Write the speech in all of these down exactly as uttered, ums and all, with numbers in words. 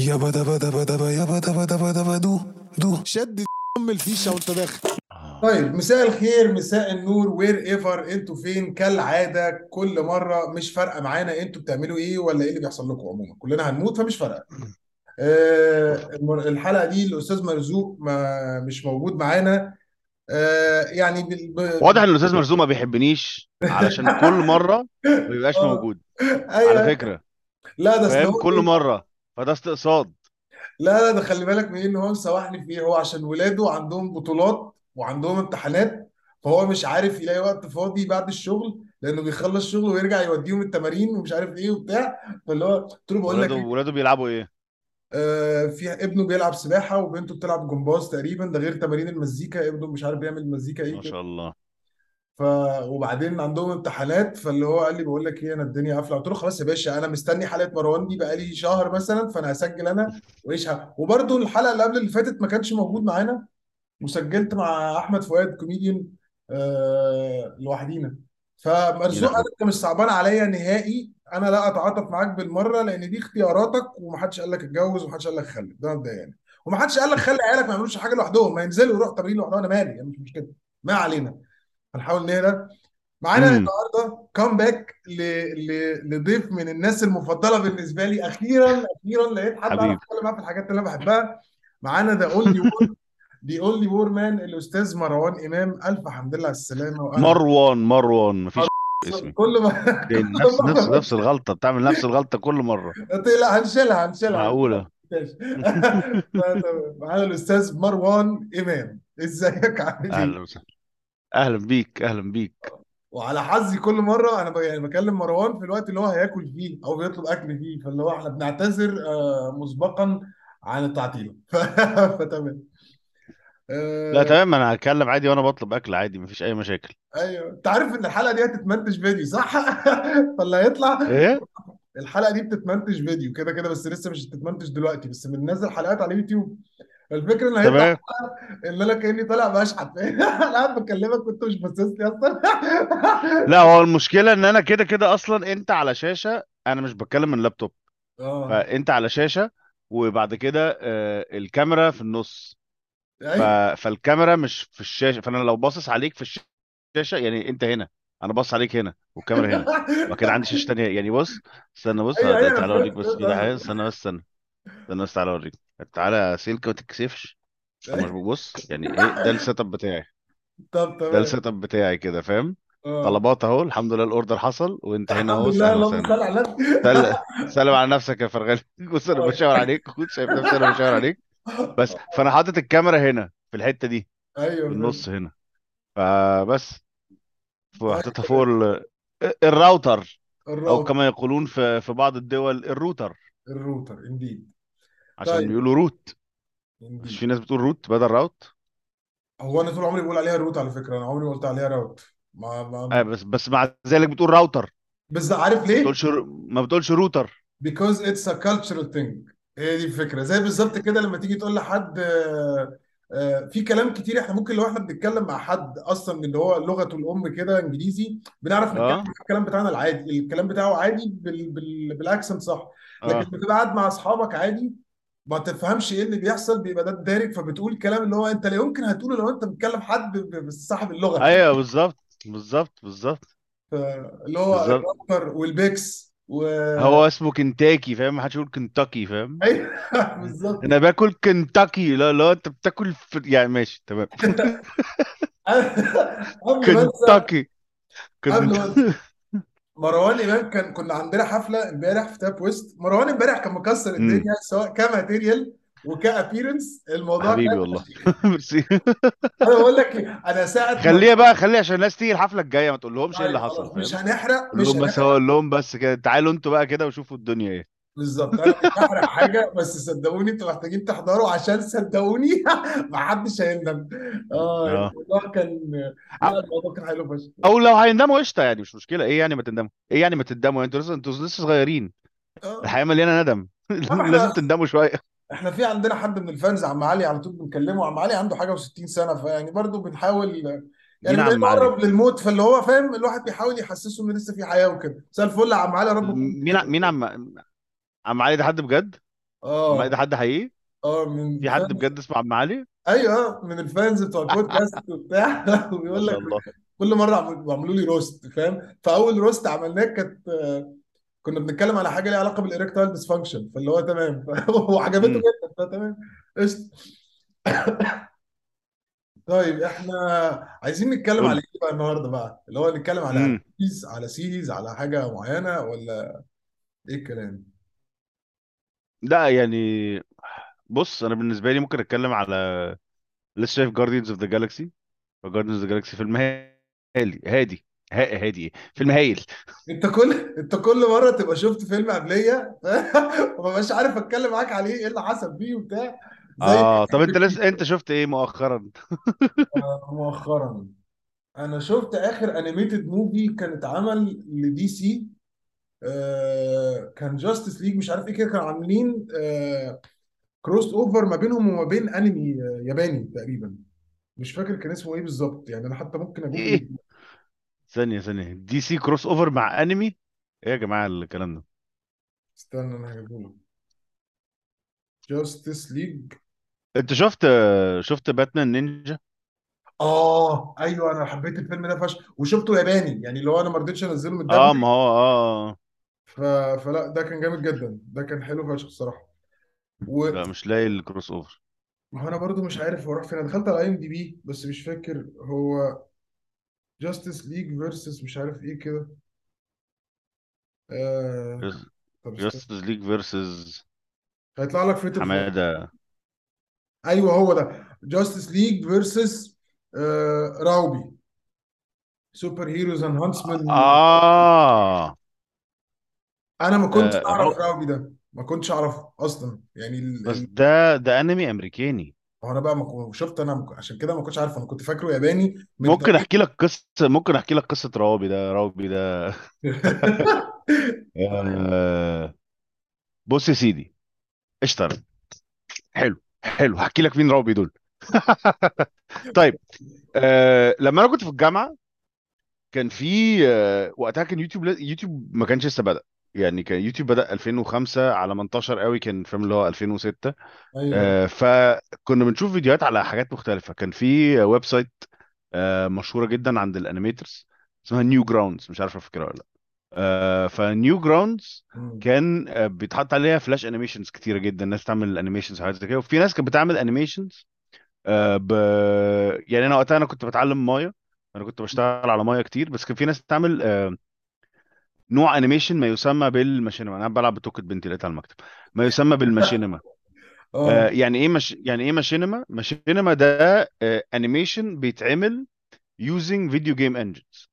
يابا دابا دابا دابا يابا دابا دابا دابا دو دو شد ام الفيشه وانت داخل. طيب مساء الخير مساء النور وير ايفر انتوا فين كالعاده كل مره، مش فارقه معانا انتوا بتعملوا ايه ولا ايه اللي بيحصل لكم، عموما كلنا هنموت فمش فارقه. آه الحلقه دي الاستاذ مرزوق ما مش موجود معانا، آه يعني بال... واضح ان الاستاذ مرزوق ما بيحبنيش علشان كل مره ما بيبقاش موجود. أيوة. على فكره لا ده سلوك كل مره، فده استقصاد. لا لا ده خلي بالك من ان هو مسوحني فيه، هو عشان ولاده عندهم بطولات وعندهم امتحانات فهو مش عارف يلاقي وقت فاضي بعد الشغل، لانه بيخلص شغله ويرجع يوديهم التمارين ومش عارف ايه وبتاع. فاللي هو قلت له بقول لك ولاده بيلعبوا ايه؟ آه في ابنه بيلعب سباحه وبنته بتلعب جمباز تقريبا، ده غير تمارين المزيكا، ابنه مش عارف بيعمل مزيكا ايه ما شاء الله. ف وبعدين عندهم امتحانات، فاللي هو قال لي بقول لك ايه انا الدنيا قافله. قلت له خلاص يا باشا انا مستني حلقه مروان دي بقى لي شهر مثلا، فانا هسجل انا وايش ه... وبرده الحلقه اللي قبل اللي فاتت ما كانش موجود معانا وسجلت مع احمد فؤاد كوميديان آه لوحدينا. فمرزوق انت مش صعبان عليا نهائي، انا لا اتعاطف معاك بالمره لان دي اختياراتك ومحدش قال لك اتجوز ومحدش قال لك خلف، ده مبدئيا يعني. ومحدش قال لك خلي عيالك ما يعملوش حاجه لوحدهم، ما ينزلوا يروحوا تمرين لوحدهم، انا مالي يعني مش مشكله. ما علينا هنحاول نهدى. معانا النهارده كامباك ل... ل... لضيف من الناس المفضله بالنسبه لي، اخيرا اخيرا لقيت حد انا بتكلم معاه في الحاجات اللي انا بحبها. معانا ذا اونلي وور ذا اونلي وور مان الاستاذ مروان امام. الف حمد لله على السلامه. مروان مروان مفيش اسمي. كل مره نفس نفس نفس الغلطه، بتعمل نفس الغلطه كل مره. لا هنشيلها هنشيلها معقوله. معانا الاستاذ مروان امام، ازيك عامل ايه؟ اهلا وسهلا. اهلا بيك اهلا بيك. وعلى حظي كل مره انا يعني بكلم مروان في الوقت اللي هو هياكل فيه او بيطلب اكل فيه، فاللي هو احنا بنعتذر مسبقا عن التعطيله. فتمام. لا تمام انا هتكلم عادي وانا بطلب اكل عادي مفيش اي مشاكل. ايوه انت عارف ان الحلقه دي هتتمنتج فيديو صح؟ فاللي هيطلع ايه؟ الحلقه دي بتتمنتج فيديو كده كده، بس لسه مش هتتمنتج دلوقتي، بس بننزل حلقات على اليوتيوب. الفكره اللي هيطلع اللي انا كاني طالع بشحت انا قاعد بكلمك وانت مش باصص لي اصلا. لا هو المشكله ان انا كده كده اصلا انت على شاشه، انا مش بتكلم من لابتوب. اه فانت على شاشه وبعد كده آه الكاميرا في النص. أيوة. ف... فالكاميرا مش في الشاشه، فانا لو باصص عليك في الشاشه يعني انت هنا انا باصص عليك هنا والكاميرا هنا، وكان عندي شاشه ثانيه يعني. بص استنى بص أيوة أيوة تعالى اوريك بس كده، استنى بس استنى استنى بس تعالى اوريك. تعالى سلك وتتكسفش مش ببص يعني ايه ده السيت اب بتاعي. طب تمام ده السيت اب بتاعي كده فاهم. طلبات اهو الحمد لله الاوردر حصل وانت هنا اهو. سلام سلام على نفسك يا فرغاني. بص انا بشاور عليك كنت شايف نفسي انا بشاور عليك بس، فانا حاطط الكاميرا هنا في الحته دي ايوه النص هنا، فبس حاططها فوق ال... الراوتر او كما يقولون في في بعض الدول الروتر الروتر انديد عشان طيب. بيقولوا روت مش في ناس بتقول روت بدل راوت. هو انا طول عمري بقول عليها روت على فكره، انا عمري ما قلت عليها راوت. ما ما آه بس بس مع ذلك بتقول راوتر بس، عارف ليه؟ ما بتقولش ما بتقولش روتر. because it's a cultural thing. هي دي الفكره زي بالظبط كده لما تيجي تقول لحد آه آه في كلام كتير احنا ممكن لو احنا بنتكلم مع حد اصلا اللي هو لغته الام كده انجليزي بنعرف نتكلم آه. الكلام بتاعنا العادي الكلام بتاعه عادي بال... بال... بالاكسنت صح، لكن آه. بتبقى قاعد مع اصحابك عادي ما تفهمش ايه اللي بيحصل، بيبقى ده الدارج فبتقول كلام اللي هو انت لا يمكن هتقوله لو انت بتكلم حد بصاحب اللغه. ايوه بالظبط بالظبط بالظبط اللي هو الراوتر والبيكس و... هو اسمه كنتاكي فاهم، ما حدش يقول كنتاكي فاهم. ايوه بالظبط انا باكل كنتاكي. لا لا انت بتاكل في... يعني ماشي تمام. كنتاكي كنتاكي. مروان امام كان كنا عندنا حفله امبارح في تاب ويست. مروان امبارح كان مكسر الدنيا سواء كماتيريال وكابيرنس. الموضوع حبيبي والله ميرسي. انا بقول لك انا ساعه خليها بقى خليها عشان الناس تيجي الحفله الجايه ما تقولهمش ايه اللي حصل. مش هنحرق مش هنحرق بس هقول لهم بس كده تعالوا انتوا بقى كده وشوفوا الدنيا ايه بالظبط. انا مش هحرق حاجه بس صدقوني انتوا محتاجين تحضروا عشان صدقوني ما حدش هيندم. اه الموضوع كان الموضوع كان حلو فشخ، او لو هيندموا قشطه يعني مش مشكله. ايه يعني ما تندموا؟ ايه يعني ما تندموا؟ انتوا لسه انتوا لسه صغيرين، الحياه مليانه ندم. لازم تندموا شويه. احنا في عندنا حد من الفانز عم علي على طول بنكلمه، عم علي عنده حاجه وستين سنه، فيعني برضه بنحاول يعني بنقرب للموت، فاللي هو فاهم الواحد بيحاول يحسسه ان لسه في حياه وكده. مساء الفل يا عم علي يا رب. مين مين عم عم علي ده حد بجد؟ اه ده حد حقيقي؟ اه من في حد فان- بجد اسمه عم علي؟ ايوه آه، من الفانز بتوع البودكاست وبتاع ما وبيقول شاء لك الله. كل مره عم- بيعملوا لي روست، فاهم؟ فاول روست عملناه كانت آه، كنا بنتكلم على حاجه ليها علاقه بالاريكتايل ديسفانكشن، فاللي هو تمام وعجبته امم جدا، فتمام قشطه. طيب احنا عايزين نتكلم قول على لي. ايه بقى النهارده بقى؟ اللي هو نتكلم على امم انميز، على سيريز، على حاجه معينه، ولا ايه الكلام؟ لا يعني بص، انا بالنسبه لي ممكن اتكلم على لسه شايف جارديانز اوف ذا جالاكسي. جارديانز اوف ذا جالاكسي فيلم هادي هادي ها- هادي ايه، فيلم هايل. انت كل انت كل مره تبقى شفت فيلم قبليه ومبقاش عارف اتكلم معاك عليه، ايه اللي حصل فيه وبتاع، زي اه طب انت لسه انت شفت ايه مؤخرا؟ آه، مؤخرا انا شفت اخر انيميتد موفي كان اتعمل لدي سي، آه كان جاستس ليج، مش عارف ايه كده، كانوا عاملين آه كروس اوفر ما بينهم وما بين انمي آه ياباني تقريبا، مش فاكر كان اسمه ايه بالظبط يعني، انا حتى ممكن اجيبه ايه، من- ثانيه ثانيه، دي سي كروس اوفر مع انمي؟ ايه يا جماعه الكلام ده؟ استنى انا هجيبه لك. جاستس ليج، انت شفت شفت باتمان نينجا؟ اه ايوه انا حبيت الفيلم ده فشخ، وشفته ياباني يعني، اللي هو انا ما رضيتش انزله من اه الدبلج، ما هو اه ف... فلا ده كان جامد جدا، ده كان حلو فشخ الصراحه. و لا مش لاقي الكروس اوفر. ما هو انا برضو مش عارف هو راح فين، انا دخلت على اي ام دي بي بس مش فاكر، هو جاستس ليج فيرسس مش عارف ايه كده. آه... طب استنى جاستس ليج فيرسز هيطلع لك فيت الفور. حماده. ايوه هو ده، جاستس ليج فيرسس راوبي، سوبر هيروز اند هانسمان. اه انا ما كنتش آه، اعرف رو... راوبي ده، ما كنتش اعرفه اصلا يعني. ال... بس ال... ده ده انمي امريكاني. هو انا بقى ما كو- شفت انا مك... عشان كده ما كنتش عارف، انا كنت فاكره ياباني من ممكن طريقه احكي لك قصه ممكن احكي لك قصه روابي ده روابي ده آه، بص يا سيدي، اشتر حلو حلو، هحكي لك مين روابي دول. طيب آه، لما انا كنت في الجامعه كان في آه، وقتها كان يوتيوب لا- يوتيوب ما كانش لسه بدأ، يعني كان يوتيوب بدأ ألفين وخمسة على ما انتشر قوي، كان فاهم اللي هو ألفين وستة. ايوه آه، فكنا بنشوف فيديوهات على حاجات مختلفة. كان في ويب سايت آه، مشهورة جدا عند الانيميترز اسمها نيو جراوندز، مش عارف فاكرها ولا لا. آه، فنيو جراوندز مم. كان آه، بيتحط عليها فلاش انيميشنز كتيرة جدا، الناس تعمل انيميشنز وحاجات زي كده، وفي ناس كانت بتعمل انيميشنز آه، ب... يعني انا وقتها انا كنت بتعلم مايا، انا كنت بشتغل على مايا كتير، بس كان في ناس بتعمل آه، نوع انيميشن ما يسمى بالماشينما. انا بلعب بتوكت بنتي لقيتها على المكتب، ما يسمى بالماشينما. آه اه يعني ايه مش... يعني ايه ماشينما؟ ماشينما ده انيميشن بيتعمل يوزنج فيديو جيم انجنز.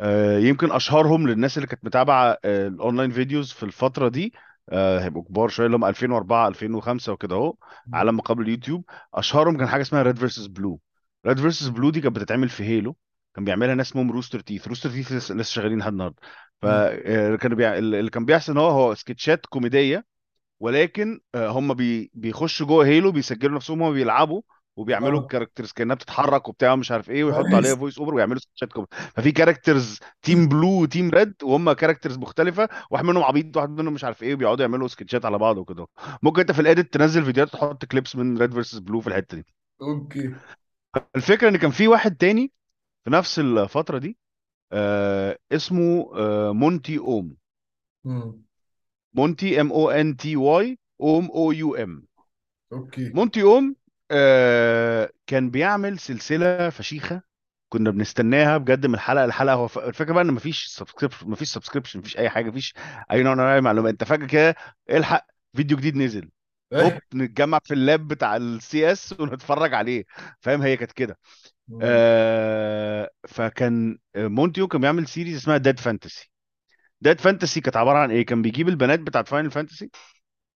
آه، يمكن اشهرهم للناس اللي كانت متابعه آه، الاونلاين فيديوز في الفتره دي، آه، هيبقوا كبار شويه اللي هم ألفين وأربعة ألفين وخمسة وكده اهو، على ما قبل اليوتيوب. اشهرهم كان حاجه اسمها ريد فيرسس بلو. ريد فيرسس بلو دي كانت بتتعمل في هيلو، كان بيعملها ناس اسمهم روستر تيث. روستر تيث لسه لسه شغالين لحد النهارده. مم. فكانوا بيع... اللي كان بيحصل ان هو هو سكتشات كوميديه، ولكن آه، هم بي... بيخشوا جوه هيلو، بيسجلوا نفسهم وهم بيلعبوا، وبيعملوا اه الكاركترز كانها بتتحرك وبتاع مش عارف ايه، ويحطوا عليها نايس. فويس اوفر ويعملوا سكتشات كوميدي. ففي كاركترز تيم بلو وتيم ريد، وهم كاركترز مختلفه، واحد منهم عبيط واحد منهم مش عارف ايه، وبيقعدوا يعملوا سكتشات على بعض وكده. ممكن انت في الاديت تنزل فيديوهات تحط كليبس من ريد فيرسس بلو في الحته دي. اوكي الفكره ان كان في واحد تاني في نفس الفتره دي آه اسمه آه مونتي اوم. مم. مونتي ام او ان تي واي، اوم او يو ام. اوكي مونتي يوم آه كان بيعمل سلسله فشيخه كنا بنستناها بجد من حلقه لحلقه. هو ف- الفكره بقى ان مفيش سبسكريبشن، مفيش سبسكريبشن، مفيش اي حاجه، مفيش اي نوع من انواع المعلومات. انت فجاه كده الحق فيديو جديد نزل، هوب ايوه نتجمع في اللاب بتاع السي اس ونتفرج عليه، فاهم؟ هي كانت كده. مم. آه فكان آه، مونتي يوم كان بيعمل سيريز اسمها ديد فانتسي. ديد فانتسي كانت عباره عن ايه؟ كان بيجيب البنات بتاعت فاينل فانتسي،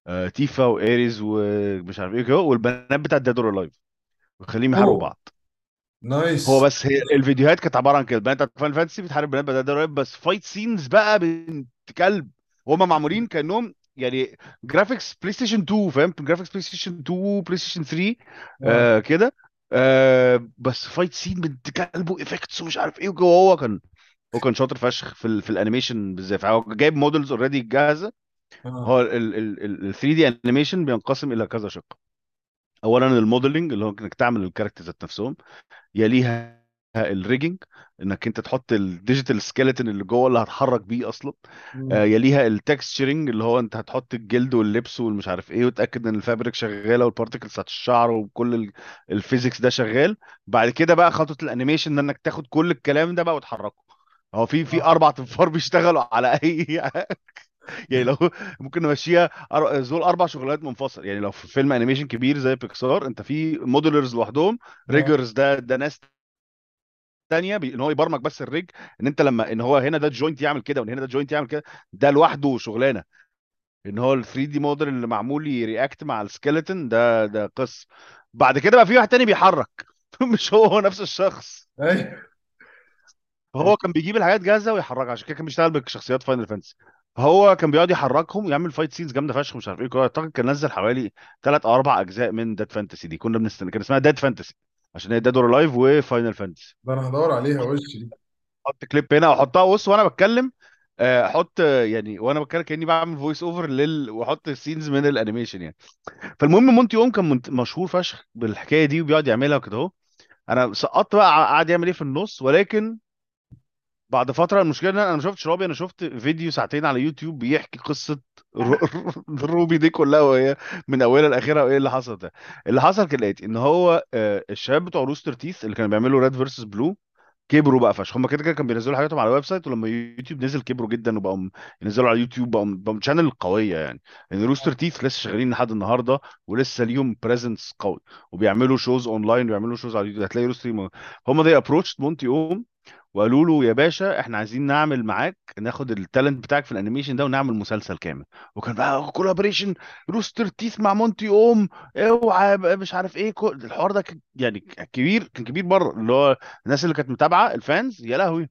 آه تيفا وإيريز ومش عارف ايه كده، والبنات بتاعت ديد اور الايف، ويخليهم يحاربوا اوه بعض. هو نايس. بس هي الفيديوهات كانت عباره عن كده، البنات بتاعت فان فانتسي بتحارب البنات بتاعت ديد، بس فايت سينز بقى بنت كلب، وهم معمولين كانهم يعني جرافيكس بلاي ستيشن اتنين، فاهم؟ جرافيكس بلاي ستيشن اتنين بلاي ستيشن تلاتة اه آه كده. آه بس فايت سين بنت كلب وافكتس ومش عارف ايه وجوه. هو كان هو كان شاطر فشخ في ال في الانيميشن بالذات. فهو جايب مودلز اوريدي جاهزه هو ال ال ال ثري دي انيميشن بينقسم الى كذا شق. اولا الموديلنج اللي هو انك تعمل الكاركترز نفسهم، يليها الريجنج انك انت تحط الديجيتال سكيلتون اللي جوه اللي هتحرك بيه اصلا، آه يليها التكستشرنج اللي هو انت هتحط الجلد واللبس والمش عارف ايه وتاكد ان الفابريك شغاله والبارتكلز بتاعت الشعر وكل الفيزيكس ده شغال. بعد كده بقى خطوه الانيميشن ده انك تاخد كل الكلام ده بقى وتحركه. هو في في اربع تنفار بيشتغلوا على اي يعني لو ممكن نمشيها أر- زول اربع شغلات منفصل. يعني لو في فيلم انيميشن كبير زي بيكسار انت في موديلرز لوحدهم، ريجرز ده ده ناس تانية بي... ان هو يبرمج بس الريج ان انت لما ان هو هنا ده جوينت يعمل كده وهنا ده جوينت يعمل كده، ده لوحده شغلانه. ان هو ال ثري دي موديل اللي معمول يرياكت مع السكيلتون ده ده قصه. بعد كده بقى في واحد تاني بيحرك مش هو هو نفس الشخص، ايوه هو كان بيجيب الحاجات جاهزه ويحركها، عشان كده كان بيشتغل بشخصيات فاينل فانتسي. هو كان بيقعد يحركهم ويعمل فايت سينز جامده فشخ مش عارف ايه. اعتقد كان نزل حوالي ثلاث او اربع اجزاء من ديد فانتسي دي، كنا بنستنى كان اسمها ديد فانتسي عشان هي ديد اور لايف وفاينل فانتسي. ده انا هدور عليها وش دي. احط كليب هنا واحطها بص وانا بتكلم، احط يعني وانا بتكلم كاني بعمل فويس اوفر لل واحط سينز من الانيميشن يعني. فالمهم مونتي اوم كان مشهور فشخ بالحكايه دي وبيقعد يعملها كده اهو. انا سقطت بقى قعد يعمل ايه في النص، ولكن بعد فتره المشكله ان انا ما شفتش روبي. انا شفت فيديو ساعتين على يوتيوب بيحكي قصه روبي دي كلها وهي من اولها لاخرها وايه اللي حصل. ده اللي حصل كالاتي، ان هو آه، الشباب بتوع روستر تيث اللي كانوا بيعملوا ريد فيرسس بلو كبروا بقى فشخ. هم كده كده كانوا بينزلوا حاجاتهم على الويب سايت، ولما يوتيوب نزل كبروا جدا وبقوا م- ينزلوا على يوتيوب، بقوا م- بقوا شانل قويه يعني. يعني روستر تيث لسه شغالين لحد النهارده ولسه ليهم بريزنس قوي وبيعملوا شوز اونلاين وبيعملوا شوز على اليوتيوب. هتلاقي روستر هم دي ابروتشت مونتي اوم وقالوا له يا باشا احنا عايزين نعمل معاك، ناخد التالنت بتاعك في الانيميشن ده ونعمل مسلسل كامل. وكان بقى كولابريشن روستر تيث مع مونتي اوم اوعى بقى مش عارف ايه كو... الحوار ده ك... يعني كبير، كان كبير بره اللي هو الناس اللي كانت متابعه الفانز، يا لهوي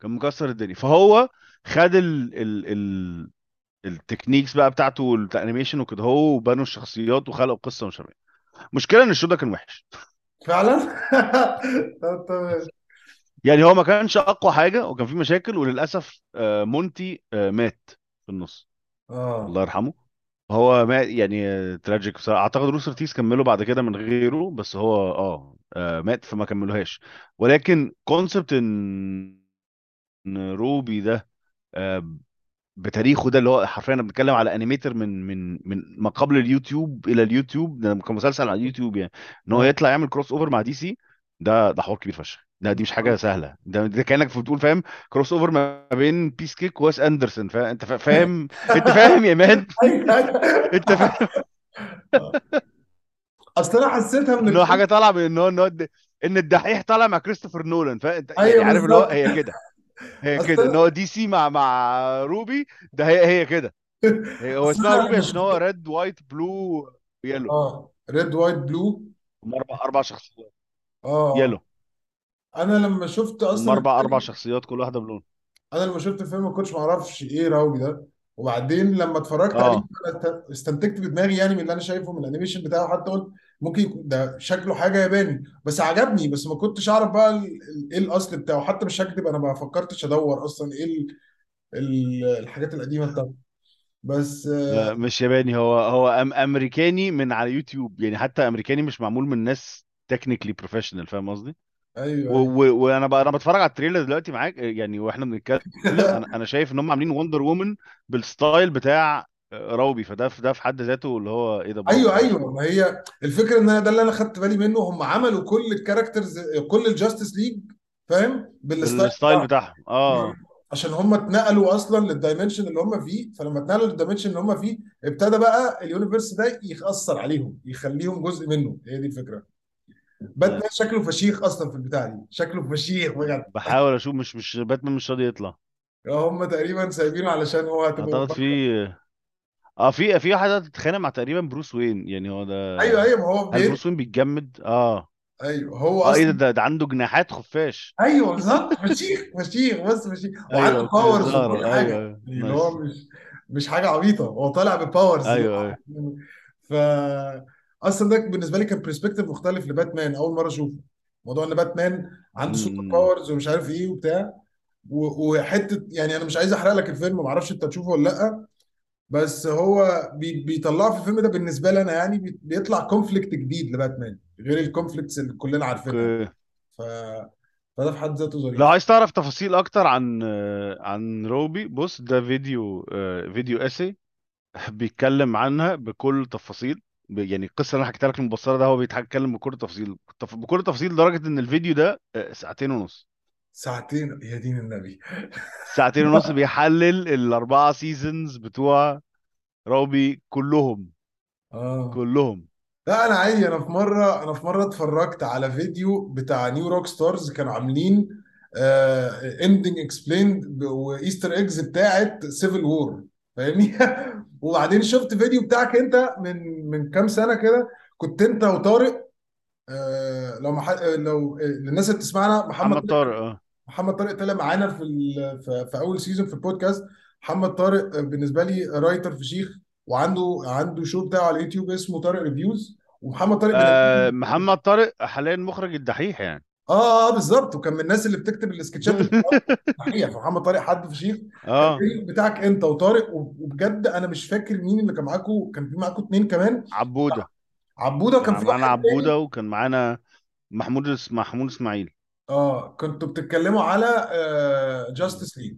كان مكسر الدنيا. فهو خد ال ال ال التكنيكس بقى بتاعته بتاع الانيميشن وكده هو، وبنوا الشخصيات وخلقوا قصه مش عارف ايه. المشكله ان الشو ده كان وحش فعلا. طب تمام يعني هو ما كانش اقوى حاجه وكان في مشاكل، وللاسف آه، مونتي آه، مات في النص اه الله يرحمه. هو مات يعني آه، تراجيك بصراحه. اعتقد روستر تيث كملوا بعد كده من غيره، بس هو اه آه، مات فما كملوهاش. ولكن كونسبت ان إن روبي ده آه، بتاريخه ده اللي هو حرفيا انا بنتكلم على انيميتر من من من ما قبل اليوتيوب الى اليوتيوب، ده كان مسلسل على اليوتيوب يعني. ان هو يطلع يعمل كروس اوفر مع دي سي ده ده حوار كبير فشخ. ده دي مش حاجه سهله. ده, ده كانك بتقول فاهم كروس اوفر ما بين بيس كيك واس اندرسون. فا- انت فا- فاهم انت فاهم يا مان انت فاهم اصل انا حسيتها من ان هو الفيلم. حاجه طالعه من ان هو ان هو الد- ان الدحيح طالع مع كريستوفر نولان. فانت يعني ايوه عارف اللي هو بالظبط. هي كده هي اصل كده ان هو انا دي سي مع مع روبي ده هي هي كده هي هو اصل اسمها انا روبي عشان هو مش ريد وايت بلو يلو، اه ريد وايت بلو. هم اربع اربع شخصيات اه يلو، انا لما شفت هم اصلا اربع اربع الفيلم، شخصيات كل واحده بلون. انا لما شفت الفيلم ما كنتش معرفش ايه راوي ده، وبعدين لما اتفرجت عليه اه أنا است- استنتجت بدماغي يعني من اللي انا شايفه من الانيميشن بتاعه، حتى قلت ممكن يكون ده شكله حاجه ياباني، بس عجبني، بس ما كنتش اعرف بقى ال- ال- ايه الاصل بتاعه. حتى مش هكدب انا ما فكرتش ادور اصلا ايه ال- ال- الحاجات القديمه بتاعته، بس آه، لا مش ياباني، هو هو أم امريكاني من على يوتيوب يعني، حتى امريكاني مش معمول من ناس تكنيكلي بروفيشنال. فاهم قصدي؟ ايوه و- ايوه و- وانا بقى انا بتفرج على التريلر دلوقتي معاك يعني واحنا بنتكلم. انا انا شايف ان هم عاملين وندر وومن بالستايل بتاع روبي، فده في ده في حد ذاته اللي هو ايه ده برافو ايوه فشخ. ايوه ما هي الفكره ان انا ده اللي انا خدت بالي منه. هم عملوا كل الكاركترز، كل الجاستس ليج فاهم، بالستايل بالستايل بتاعهم، بتاعهم اه عشان هم اتنقلوا اصلا للدايمنشن اللي هم فيه. فلما اتنقلوا للدايمنشن اللي هم فيه ابتدى بقى اليونيفرس ده يأثر عليهم، يخليهم جزء منه. هي دي الفكره. باتمان آه. شكله فشيخ اصلا في البتاع دي، شكله فشيخ بجد. بحاول اشوف مش مش باتمان مش راضي يطلع. هم تقريبا سايبينه علشان هو هتبقى اعتقد مفكر. في اه في في واحد اتخانق مع تقريبا بروس وين يعني. هو ده ايوه ايوه ما هو هل بير بروس وين بيتجمد؟ اه ايوه هو اه ايه ده اصلا ده, ده عنده جناحات خفاش. ايوه بالظبط، فشيخ فشيخ بس فشيخ، وعنده ايوه في باورز وكل ظهره. ايوه حاجه، ايوه يعني اللي هو نايس. مش مش حاجه عبيطه، هو طالع بباورز اللي ايوه ايوه هو ف اصلا ده بالنسبه لي كان برسبكتيف مختلف لباتمان. اول مره اشوفه موضوع ان باتمان عنده سوبر امم باورز ومش عارف ايه وبتاع و- وحته يعني. انا مش عايز احرق لك الفيلم، ما اعرفش انت هتشوفه ولا لا، بس هو بي- بيطلعه في الفيلم ده بالنسبه لي انا، يعني بي- بيطلع كونفليكت جديد لباتمان غير الكونفليكتس اللي كلنا عارفينها. اوكي. ف فده في حد ذاته لو ظريف. عايز تعرف تفاصيل اكتر عن آه، عن روبي، بص ده فيديو آه، فيديو اسي بيتكلم عنها بكل تفاصيل، ب- يعني القصه اللي انا حكيت لك المبصره ده هو بيتكلم بكل تفاصيل، تف- بكل تفاصيل، لدرجه ان الفيديو ده آه، ساعتين ونص، ساعتين يا دين النبي. ساعتين ونص بيحلل الاربعه سيزونز بتوع روبي كلهم اه كلهم. لا انا عادي، انا في مره انا في مره اتفرجت على فيديو بتاع نيو روك ستارز كانوا عاملين اندنج اكسبليند وايستر ايجز بتاعت سيفل وور، فاهمني؟ وبعدين شفت فيديو بتاعك انت من من كام سنه كده، كنت انت وطارق آه، لو مح... آه، لو آه، للناس اللي بتسمعنا، محمد محمد طارق طارق اه محمد طارق طلع معانا في ال... في في اول سيزون في البودكاست. محمد طارق آه، بالنسبه لي رايتر فشيخ، وعنده عنده شو بتاعه على اليوتيوب اسمه طارق ريفيوز، ومحمد طارق من آه، محمد طارق حاليا مخرج الدحيح يعني. اه اه بالظبط، وكان من الناس اللي بتكتب السكتشات اللي صحيح. محمد طارق حد فشيخ. كان اه الفيلم بتاعك انت وطارق، وب- وبجد انا مش فاكر مين اللي كان معاكم، كان في معاكم اتنين كمان، عبودة عبوده كان كان في معانا، واحد تاني. عبودة وكان معانا محمود اس- محمود اسماعيل. اه كنتوا بتتكلموا على جاستس ليج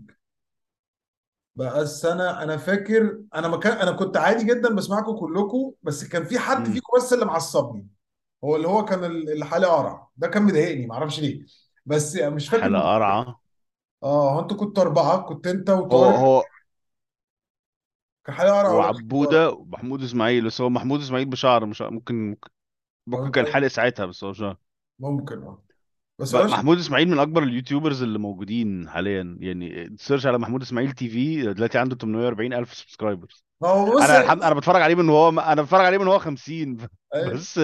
بس. انا انا فاكر انا ما كان انا كنت عادي جدا بسمعكم كلكم، بس كان في حد امم فيكم بس اللي معصبني، هو اللي هو كان ال- اللي حالي قرع ده، كان مضايقني معرفش ليه، بس مش فاكر حلقة مين. قرعة. اه هو انتوا كنتوا اربعه، كنت انت هو وطارق، هو كان حالي قرع ولا وعبودة ومحمود اسماعيل، بس هو محمود اسماعيل بشعر، مش ممكن ممكن ممكن كان حلق ساعتها، بس هو شعر. ممكن اه بس ب- معرفش. محمود اسماعيل من اكبر اليوتيوبرز اللي موجودين حاليا، يعني تسيرش على محمود اسماعيل تي في، دلوقتي عنده ثمانمائة وأربعين ألف سبسكرايبرز. ما هو بص انا الحمد انا بتفرج عليه من هو انا بتفرج عليه من هو خمسين أيوة. بس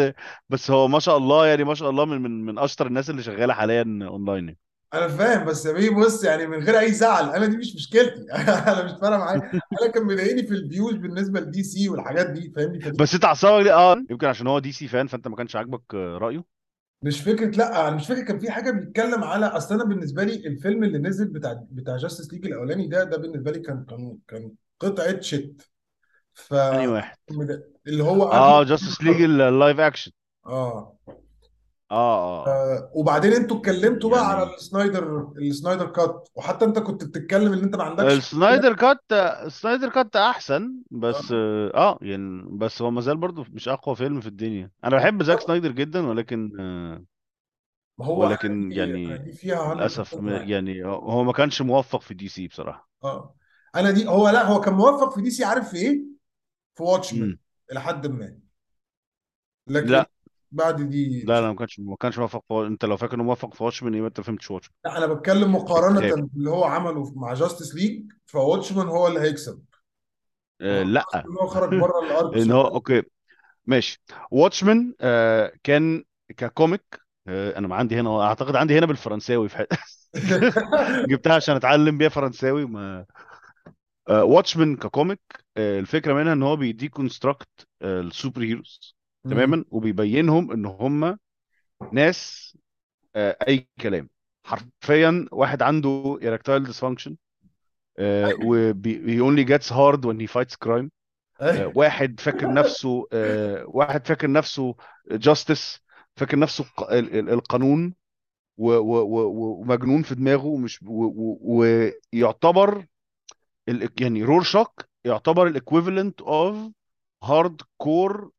بس هو ما شاء الله، يعني ما شاء الله من من من اشطر الناس اللي شغاله حاليا اونلاين يعني. انا فاهم، بس يا بيه بص يعني من غير اي زعل، انا دي مش مشكلتي. انا مش فارقه معايا، انا كان مضايقني في الفيوز بالنسبه لدي سي والحاجات دي، فاهمني؟ كان بس انت اعصابك ليه؟ اه يمكن عشان هو دي سي فان، فانت ما كانش عاجبك آه، رايه. مش فكره، لا انا مش فاكر كان في حاجه بيتكلم على، اصل انا بالنسبه لي الفيلم اللي نزل بتاع بتاع جاستس ليج الاولاني ده ده بالنسبه لي كان كان كان قطعه شت، ف انهي واحد؟ اللي هو قبل اه جاستس ليج اللايف اكشن. اه اه اه آه. آه، وبعدين انتوا اتكلمتوا بقى على يعني السنايدر السنايدر كات، وحتى انت كنت بتتكلم ان انت ما عندكش مشكله. السنايدر كات السنايدر كات احسن، بس آه، اه يعني بس هو ما زال برضه مش اقوى فيلم في الدنيا. انا بحب زاك سنايدر جدا، ولكن آه ما هو انا ولكن دي انا يعني دي فيها للاسف مية بالمية م- معاك. يعني هو هو ما كانش موفق في دي سي بصراحه. اه انا دي هو لا هو كان موفق في دي سي، عارف في ايه؟ في واتشمان امم الى حد ما، لكن لا بعد دي لا لا، ما كانش ما كانش موفق في... انت لو فاكر انه موفق في واتشمان يبقى انت فهمتش واتشمان لا انا بتكلم كتاب. مقارنه باللي هو عمله مع جاستس ليج، فواتشمان هو اللي هيكسب. انا آه حاسس لا ان هو خرج بره الارك ان هو شويه. اوكي ماشي. واتشمان آه كان ككوميك، آه انا ما عندي هنا، اعتقد عندي هنا بالفرنساوي في حته جبتها عشان اتعلم بيها فرنساوي. ما آه واتشمان ككوميك آه الفكره منها ان هو بيديكونستراكت آه السوبر هيروز أمم. تماما، وبيبينهم ان هم ناس آه اي كلام حرفيا. واحد عنده erectile dysfunction آه وبي he only gets hard when he fights crime. آه، ايوه واحد فاكر نفسه آه، واحد فاكر نفسه جاستس، فاكر نفسه الق- ال- ال- القانون، و- و- و- و- ومجنون في دماغه، ومش و- و- ويعتبر ال- يعني رورشاك يعتبر الاكويفالنت اوف هارد كور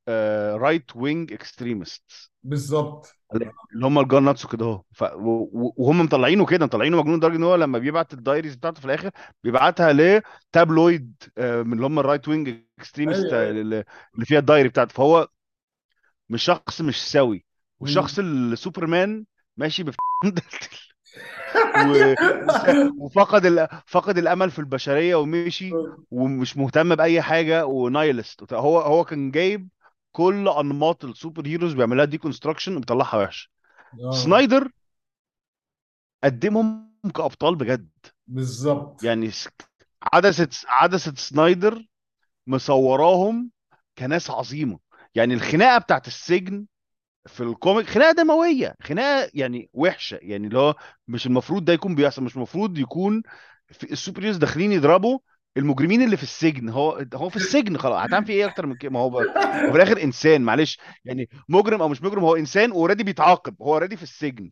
رايت وينج اكستريمست، بالظبط. اللي هم الجان ناتسو كده اهو. ف- و- و- وهم مطلعينه كده، مطلعينه مجنون، لدرجه ان هو لما بيبعت الدايريز بتاعته في الاخر بيبعتها لتابلويد آه، من اللي هم الرايت وينج اكستريمست ايوه ايوه اللي اللي فيها الدايري بتاعته. فهو مش شخص مش سوي، والشخص السوبرمان ماشي بف و... وس... وفقد ال... فقد الامل في البشريه، ومشي أمم. ومش مهتم باي حاجه، ونايلست. هو هو كان جايب كل انماط السوبر هيروز بيعملها دي كونستراكشن وبيطلعها وحش. اه سنايدر قدمهم كأبطال بجد بالظبط. يعني، س- عدسة عدسة سنايدر مصوراهم كناس عظيمة يعني. الخناقة بتاعت السجن في الكوميك خناقة دموية، خناقة يعني وحشة، يعني اللي هو مش المفروض ده يكون بيحصل، مش المفروض يكون في السوبر هيروز داخلين يضربوا المجرمين اللي في السجن. هو هو في السجن خلاص، هتعمل فيه ايه اكتر من كده؟ ما هو بقى وفي الاخر انسان، معلش يعني مجرم او مش مجرم هو انسان، اوريدي بيتعاقب، هو اوريدي في السجن.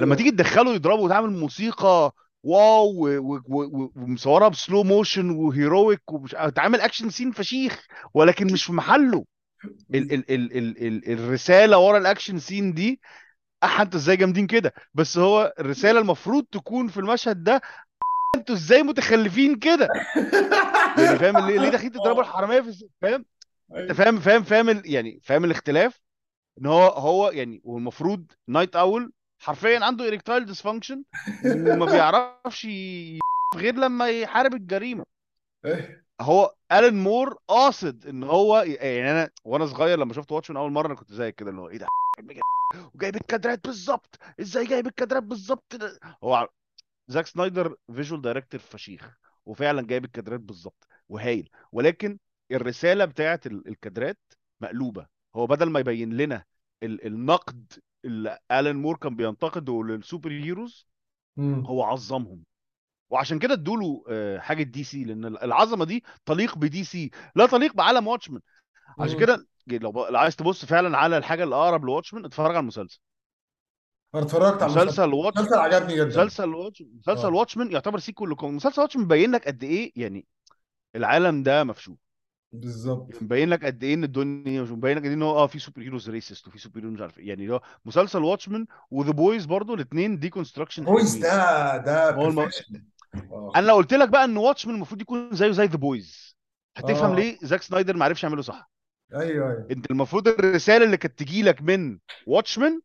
لما تيجي تدخله يضربه وتعمل موسيقى واو و- و- و- ومصورها بسلو موشن وهيرويك ومش هتعمل اكشن سين فشيخ، ولكن مش في محله. ال ال ال ال ال الرسالة ورا الاكشن سين دي احنتوا ازاي جامدين كده، بس هو الرسالة المفروض تكون في المشهد ده انتوا ازاي متخلفين كده يعني، فاهم اللي ليه دخلت تضربوا الحرامية في الس- فاهم انت، فاهم فاهم فاهم ال- يعني فاهم الاختلاف. ان هو هو يعني، والمفروض نايت اول حرفيا عنده إريكتايل ديسفانكشن وما بيعرفش ي- غير لما يحارب الجريمة. هو ألان مور قاصد ان هو يعني، انا وانا صغير لما شفت واتشمن اول مره انا كنت زي كده، اللي هو ايه ده وجايب الكادرات بالظبط، ازاي جايب الكادرات بالظبط ده؟ هو زاك سنايدر فيجوال دايركتور فشيخ، وفعلا جايب الكادرات بالظبط وهايل، ولكن الرساله بتاعت ال- الكادرات مقلوبه. هو بدل ما يبين لنا ال- النقد اللي ألان مور كان بينتقده للسوبر هيروز، مم. هو عظمهم، وعشان كده ادوله آه، حاجه دي سي، لان العظمه دي تليق بدي سي لا تليق بعالم واتشمان. عشان مم. كده لو ب- لو عايز تبص فعلا على الحاجه اللي اقرب لواتشمان، اتفرج على المسلسل. انا اتفرجت على المسلسل، مسلسل واتش المسلسل عجبني جدا. مسلسل واتش مسلسل اه واتشمان يعتبر سيكول لكم. مسلسل واتشمان مبين لك قد ايه يعني العالم ده مفشوك، بالظبط. مبين لك قد ايه ان الدنيا مش مبين لك قد ايه ان هو اه في سوبر هيروز ريسست وفي سوبر هيروز مش عارف ايه. يعني هو مسلسل واتشمان وذا بويز برضو الاثنين دي كونستراكشن بويز حلوين. ده ده هو الم... بيرفكشن. اه انا لو قلت لك بقى ان واتشمان المفروض يكون زيه زي ذا بويز، هتفهم اه ليه زاك سنايدر ما عرفش يعمله صح. ايوه ايوه انت المفروض الرساله اللي كانت تجي لك من واتشمان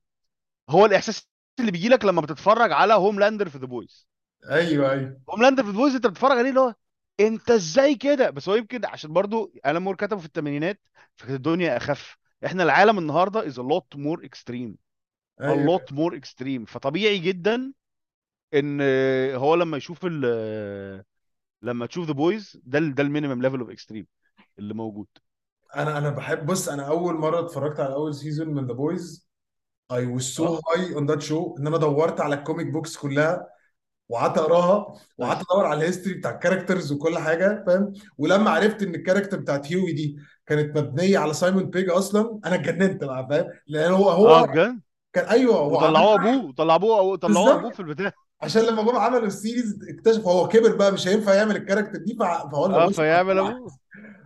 هو الاحساس اللي بيجي لك لما بتتفرج على هوملاندر في ذا بويز. ايوه ايوه هوملاندر في ذا بويز انت بتتفرج عليه اللي هو انت ازاي كده، بس هو يمكن عشان برضو الان مور كتبه في الثمانينات فكانت الدنيا اخف. احنا العالم النهارده is a lot more extreme a ايوه lot more extreme، فطبيعي جدا ان هو لما يشوف ال لما تشوف ذا بويز ده ال- ده المينيمم ليفل اوف اكستريم اللي موجود. انا انا بحب. بص، انا اول مره اتفرجت على اول سيزون من ذا بويز، I was so اه high on that show ان انا دورت على الكوميك بوكس كلها وقعدت اقراها وقعدت نايس ادور على الهيستوري بتاع الكاركترز وكل حاجه، فاهم؟ ولما عرفت ان الكاركتر بتاعت هيوي دي كانت مبنيه على سايمون بيج اصلا، انا اتجننت بقى، فاهم؟ لان هو اه هو بجد. كان، ايوه، هو عمل وطلعوه ابوه وطلعوه ابوه وطلعوه ابوه بالظبط، في البدايه عشان لما جم عملوا السيريز اكتشف هو كبر بقى مش هينفع يعمل الكاركتر دي، فع- فقلنا اه بص فيعمل ابوه.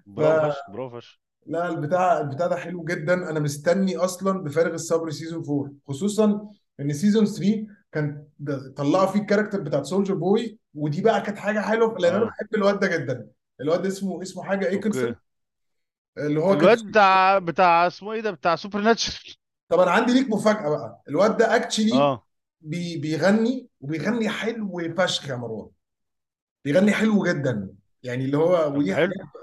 برافو ف- فشخ، برافو فشخ. لا، البتاع البتاع ده حلو جدا. انا مستني اصلا بفارغ الصبر سيزون فور، خصوصا ان سيزون ثلاثة كان د- طلعوا فيه الكاركتر بتاعت سولجر بوي، ودي بقى كانت حاجه حلوه لان انا اه بحب الواد ده جدا. الواد ده اسمه اسمه حاجه ايكنسون، اوكي، اللي هو كان. الواد بتاع بتاع اسمه ايه ده بتاع سوبر ناتشر. طب انا عندي ليك مفاجاه بقى، الواد ده اكشلي اه بي بيغني وبيغني حلو فشخ يا مروان، بيغني حلو جدا يعني، اللي هو طب وليه حلو. حاجات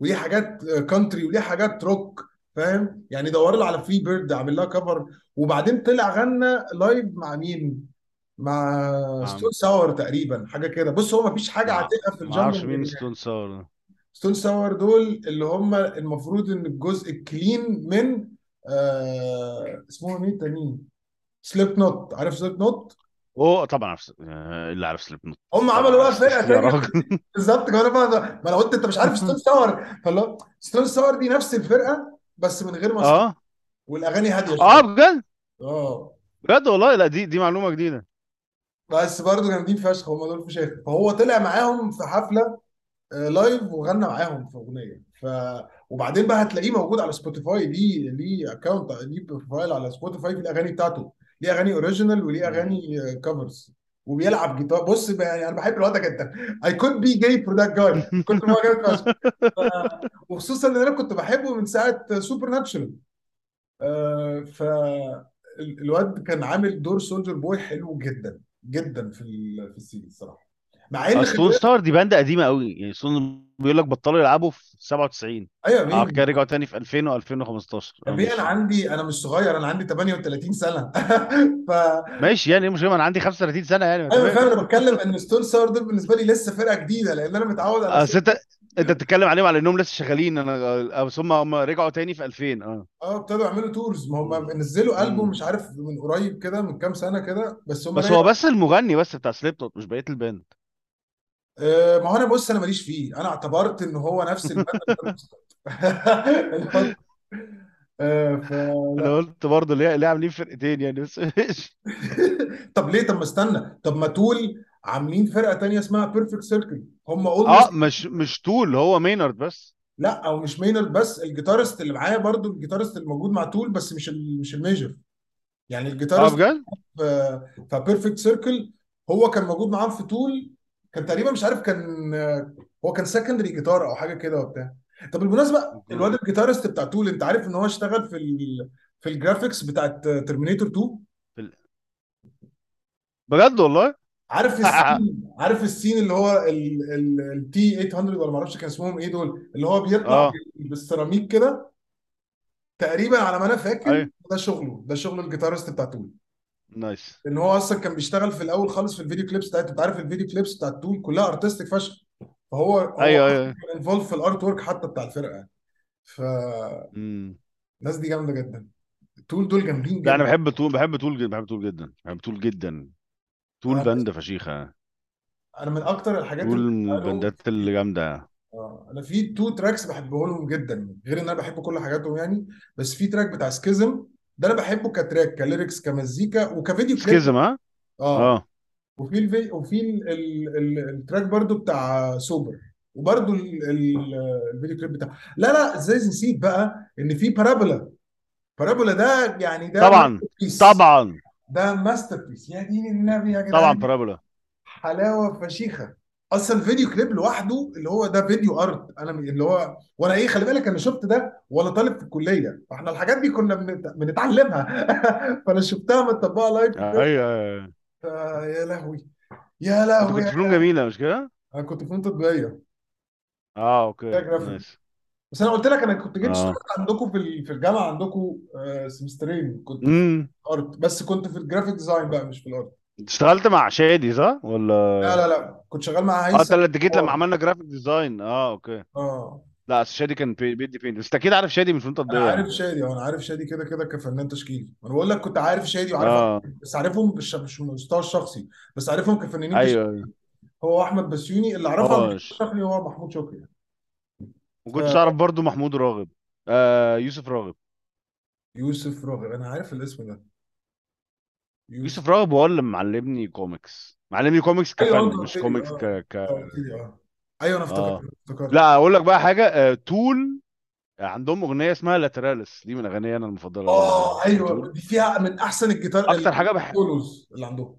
وليه حاجات كانتري وليه حاجات روك، فاهم يعني؟ دور له على فري بيرد، عامل لها كفر، وبعدين طلع غنى لايف مع مين؟ مع مع ستون ساور تقريبا، حاجه كده. بص، هو مفيش حاجه مع عاتقه في ما الجانرا اعرفش مين من ستون ساور ده. ستون ساور دول، اللي هم المفروض ان الجزء الكلين من آه اسمهم مين تانيين؟ سليب نوت، عارف سليب نوت؟ اوه طبعا عارف س- آه، اللي عارف سليب هم طبعا عملوا بقى عارف فرقه سليب يا تانيه راجل بالظبط كمان بقى. ما انا قلت انت مش عارف ستون ساور، فالله ستون ساور دي نفس الفرقه بس من غير ماسكات، اه والاغاني هاديه اه شويه. بجد اه بجد والله. لا دي دي معلومه جديده. بس برضه جامدين فشخ هم دول فشخ. فهو طلع معاهم في حفله آه، لايف وغنى معاهم في اغنيه. ف وبعدين بقى هتلاقيه موجود على سبوتيفاي، ليه ليه اكونت، ليه بروفايل على سبوتيفاي في الاغاني بتاعته، ليه اغاني اوريجينال وليه مم. اغاني كفرز، وبيلعب جيتار. بص بقى، يعني انا بحب الواد ده جدا. I could be gay for that guy من كتر ما هو جامد فشخ. ف... وخصوصا ان انا كنت بحبه من ساعه سوبر ناتشورال. آه، ف ال- الواد كان عامل دور سولجر بوي حلو جدا جدا في ال- في السيريز الصراحه، مع ان خلي ستون بالك. ستار دي باند قديمه قوي يعني. ستون بيقول لك بطلوا يلعبوا في سبعة وتسعين، ايوه، بعد كده مين رجعوا تاني في ألفين و ألفين وخمستاشر. اه طبيعي. انا ماشي عندي، انا مش صغير، انا عندي ثمانية وثلاثين سنه. ف ماشي يعني، ايه المشكله؟ انا عندي خمسة وثلاثين سنه يعني، ما ايوه تمام. فاهم. انا بتكلم ان ستون ساور دول بالنسبه لي لسه فرقه جديده، لان انا متعود على اصل سول. انت انت بتتكلم عليهم على انهم لسه شغالين. انا بس هم هم رجعوا تاني في ألفين. اه اه ابتدوا يعملوا تورز، ما هم نزلوا البوم مم. مش عارف من قريب كده، من كام سنه كده، بس هم بس هو رجعوا. بس المغني بس بتاع سليب نوت، مش بقيه الباند. آه، ما هو انا بص انا ماليش فيه، انا اعتبرت ان هو نفس المادة بتاعت الأستاذ. آه، انا فلا قلت برضه ليه ليه عاملين فرقتين يعني بس ماشي. طب ليه؟ طب ما استنى، طب ما تول عاملين فرقة تانية اسمها بيرفكت سيركل، هم اه اولموست مش مش طول، هو مينارد بس. لا او مش مينر، بس الجيتارست اللي معايا برضو الجيتارست اللي موجود مع تول، بس مش ال- مش الميجر يعني، اه الجيتارست بجد فبيرفكت سيركل هو كان موجود معاهم في تول، كان تقريبا مش عارف كان آه، هو كان سكندري جيتار او حاجه كده وبتاع. طب بالمناسبه الواد اوكي. الجيتارست بتاع تول، انت عارف ان هو اشتغل في ال... في الجرافيكس بتاعت ترمينيتور اتنين؟ بال- بجد والله. عارف السين، عارف السين اللي هو التي تمنمية ولا معرفش كان اسمهم ايه دول، اللي هو بيطلع اه بالسيراميك كده تقريبا على ما انا اي فاكر، ده شغله، ده شغل الجيتارست بتاع تول، نايس. ان هو اصلا كان بيشتغل في الاول خالص في الفيديو كليبس بتاعته. انت عارف الفيديو كليبس بتاعت تول كلها ارتستيك فشخ، فهو هو ايوه اصلا ايوه كان انفولف في الارت ورك حتى بتاع الفرقه يعني. فالناس امم دي جامده جدا، تول دول جامدين لا انا جدا. بحب طول، بحب طول جدا، بحب طول جدا، بحب طول جدا. طول انا بند فشيخة، انا من اكتر الحاجات طول اللي من بحبها لهم، البندات اللي جامدة. آه، انا في تو تراكس بحبه لهم جدا، غير ان انا بحب كل حاجاتهم يعني، بس في تراك بتاع سكيزم ده انا بحبه كتراك كليركس كمزيكا وكفيديو كليب. سكيزم ها اه اه وفي الفي... وفي ال... ال... ال... التراك برضو بتاع سوبر، وبرضو ال... ال... الفيديو كليب بتاعه. لا لا ازاي نسيت بقى ان في بارابولا، بارابولا ده يعني ده طبعا ماستر بيس، طبعا ده ماستر بيس يا دين النبي يا طبعا. جدعان، بارابولا حلاوه فشيخه. اصلا الفيديو كليب لوحده اللي هو ده فيديو ارت، انا من- اللي هو وانا ايه، خلي بالك انا شفت ده وانا طالب في الكليه، فاحنا الحاجات دي كنا بنت- بنتعلمها فانا شفتها متطبقه لايف آه، كده. ايوه أيوة. فا يا لهوي يا انت لهوي، كنت فنون جميلة مش كده؟ انا كنت فنون تطبيقيه اه ده اوكي جرافيك. نايس. بس انا قلت لك انا كنت جيت اشتغلت اه عندكم في ال- في الجامعه عندكم آه، سمسترين كنت في امم ارت، بس كنت في الجرافيك ديزاين بقى مش في الارت. اشتغلت مع شادي صح ولا لا لا لا كنت شغال مع اه انت هيثم اللي أنت جيت لما وحوار. عملنا جرافيك ديزاين؟ اه اوكي. اه لا أصل شادي كان بي- بيدي فين بس، انت اكيد عارف شادي من فنون انا تطبيقية عارف يعني. شادي، انا عارف شادي كده كده كفنان تشكيلي. انا بقول لك كنت عارف شادي وعارف أحمد، اه بس عارفهم بالش... مش من المستوى الشخصي، بس عارفهم كفنانين ايوه تشكيلي. أيوة. هو احمد بسيوني اللي اعرفه عن اه ش- الشكل، هو محمود شكري يعني. ما كنتش اعرف برضو محمود راغب، آه يوسف راغب. فيوسف راغب انا عارف الاسم ده، يوسف يوسف راغب هو اللي معلمني كوميكس، معلمني كوميكس ايوه انت كفن قلت مش لي كوميكس اه ك ك انت قلت لي اه ايوه انا افتكرت اه افتكرت لا اقول لك بقى حاجة. آه تول عندهم اغنية اسمها لاترالس، دي من اغاني انا المفضلة اه ايوه، لتول. دي فيها من احسن الجيتار اكتر حاجة بح... السولوز اللي عندهم.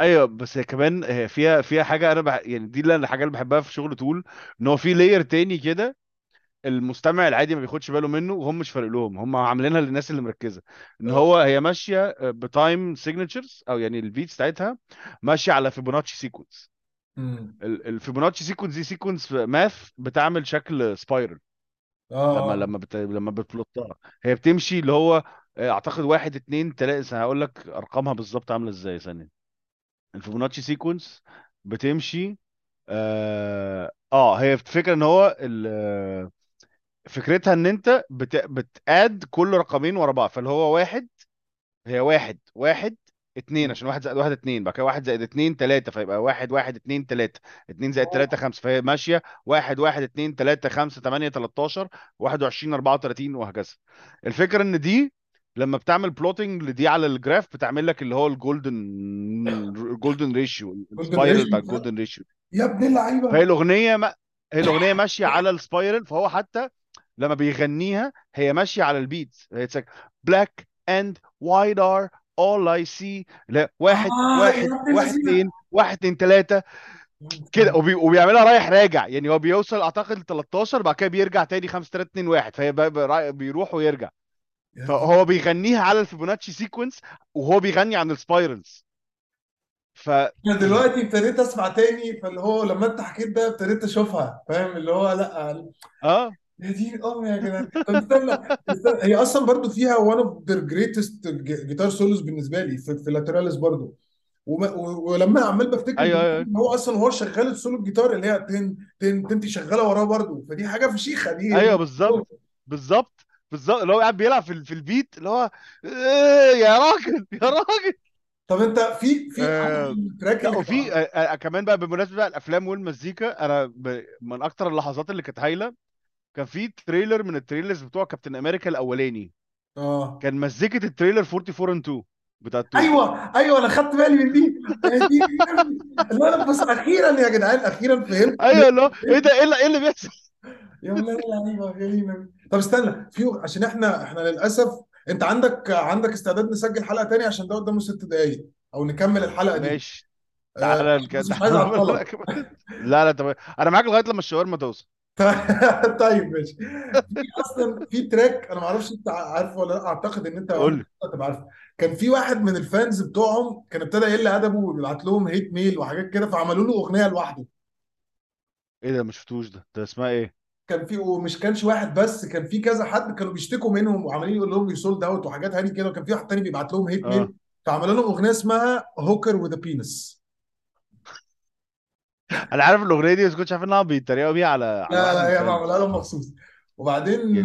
ايوه بس هي كمان آه، فيها فيها حاجه انا بح... يعني دي اللي أنا- الحاجه اللي بحبها في شغل تول، ان هو في لاير تاني كده المستمع العادي ما بياخدش باله منه وهم مش فارق لهم، هم عاملينها للناس اللي مركزه. ان اه هو هي ماشيه آه، بتايم سيجنتشرز، او يعني البيتس بتاعتها ماشيه على فيبوناتشي سيكونس. امم ال- الفيبوناتشي سيكونس دي سيكونس ماث بتعمل شكل سبايرال، اه لما اه لما بت... لما بتبلطها هي بتمشي اللي هو آه، اعتقد واحد اتنين تلاته. هقول لك ارقامها بالظبط عامله ازاي، ثانيه. الفيبوناتشي سيكونس بتمشي اه آه، هي الفكره ان هو ال- فكرتها ان انت بت بتاد كل رقمين ورا بعض، فاللي هو واحد، هي واحد واحد اتنين، عشان واحد زائد واحد اتنين، بعد كده واحد زائد اتنين تلاته، فيبقى واحد واحد اتنين تلاته، اتنين زائد تلاته خمسه، فهي ماشيه واحد واحد اتنين تلاته خمسه تمانيه تلتاشر واحد وعشرين اربعه وتلاتين وهكذا. الفكره ان دي لما بتعمل بلوتنج لدي على الجراف بتعمل لك اللي هو الجولدن جولدن ريشيو، جولدن السبايرال بتاع ريشيو الجولدن ريشيو. يا ابن فهي اللعيبه. الاغنيه ما... هي الاغنيه ماشيه على السبايرال، فهو حتى لما بيغنيها هي ماشيه على البيت. هي بلاك اند وايت ار اول اي سي، لا واحد اه يا واحد ابن واحد اتنين اللذينه واحد اتنين تلاته كده، وبي... وبيعملها رايح راجع يعني. هو بيوصل اعتقد ل تلتاشر، بعد كده بيرجع تاني خمسه تلاته اتنين واحد، فهي بقى- بقى- بيروح ويرجع. يا دي فهو بيغنيها على الفيبوناتشي سيكونس وهو بيغني عن السبايرلز. ف انا دلوقتي ابتديت اسمع تاني، فاللي هو لما انت حكيت ده ابتديت اشوفها فاهم، اللي هو لا اه يا دين امي يا جدعان. طب استنى استنى، هي اصلا برضو فيها وان اوف ذا جريتست جيتار سولوز بالنسبه لي في, في لاتراليس برضو. وما و- ولما عمال بفتكر ايوه دلوقتي ايوه ان هو اصلا هو شغال السولو الجيتار اللي هي تن تن تنتي شغاله وراه برضو، فدي حاجه فشيخه دي ايوه دي بالظبط بالظبط بالظبط، اللي هو قاعد بيلعب في ال- في البيت اللي هو إيه يا راجل يا راجل. طب انت في في آه تراك لا، وفي آه كمان بقى بمناسبه بقى الافلام والمزيكا، انا ب... من اكتر اللحظات اللي كانت هايله كان في تريلر من التريلرز بتوع كابتن امريكا الاولاني، اه كان مزيكه التريلر أربعة وأربعين اند تو بتاع التوب. ايوه ايوه انا خدت بالي من دي دي انا بس اخيرا يا جدعان اخيرا فهمت. ايوه لا ايه ده، ايه إيه اللي بيحصل يا ولاد اللعيبه غريبه. طب استنى في عشان احنا احنا للاسف انت عندك عندك استعداد نسجل حلقه تاني عشان ده قدامه ست دقايق او نكمل الحلقه دي؟ ماشي تعالى نكمل الحلقه. لا لا طب انا معاك لغايه لما الشاورما توصل. طيب ماشي. في اصلا في تراك انا ما اعرفش انت عارفه ولا لا، اعتقد ان انت هتبقى عارفه. كان في واحد من الفانز بتوعهم كان ابتدى يقل ادبه ويبعت لهم هيت ميل وحاجات كده، فعملوا له اغنيه لوحده. ايه ده ما شفتوش ده، ده اسمها ايه؟ كان في ومش كانش واحد بس، كان في كذا حد كانوا بيشتكوا منهم وعمالين يقول لهم يسول دوت وحاجات هاني كده، وكان في واحد تاني بيبعت لهم هيت ميل، فعملوا لهم اغنيه اسمها هوكر وذا بينس. انا عارف الاغنيه دي بس كنتش عارف انها بيتريقوا بيها على لا لا هي معموله لهم مخصوص. وبعدين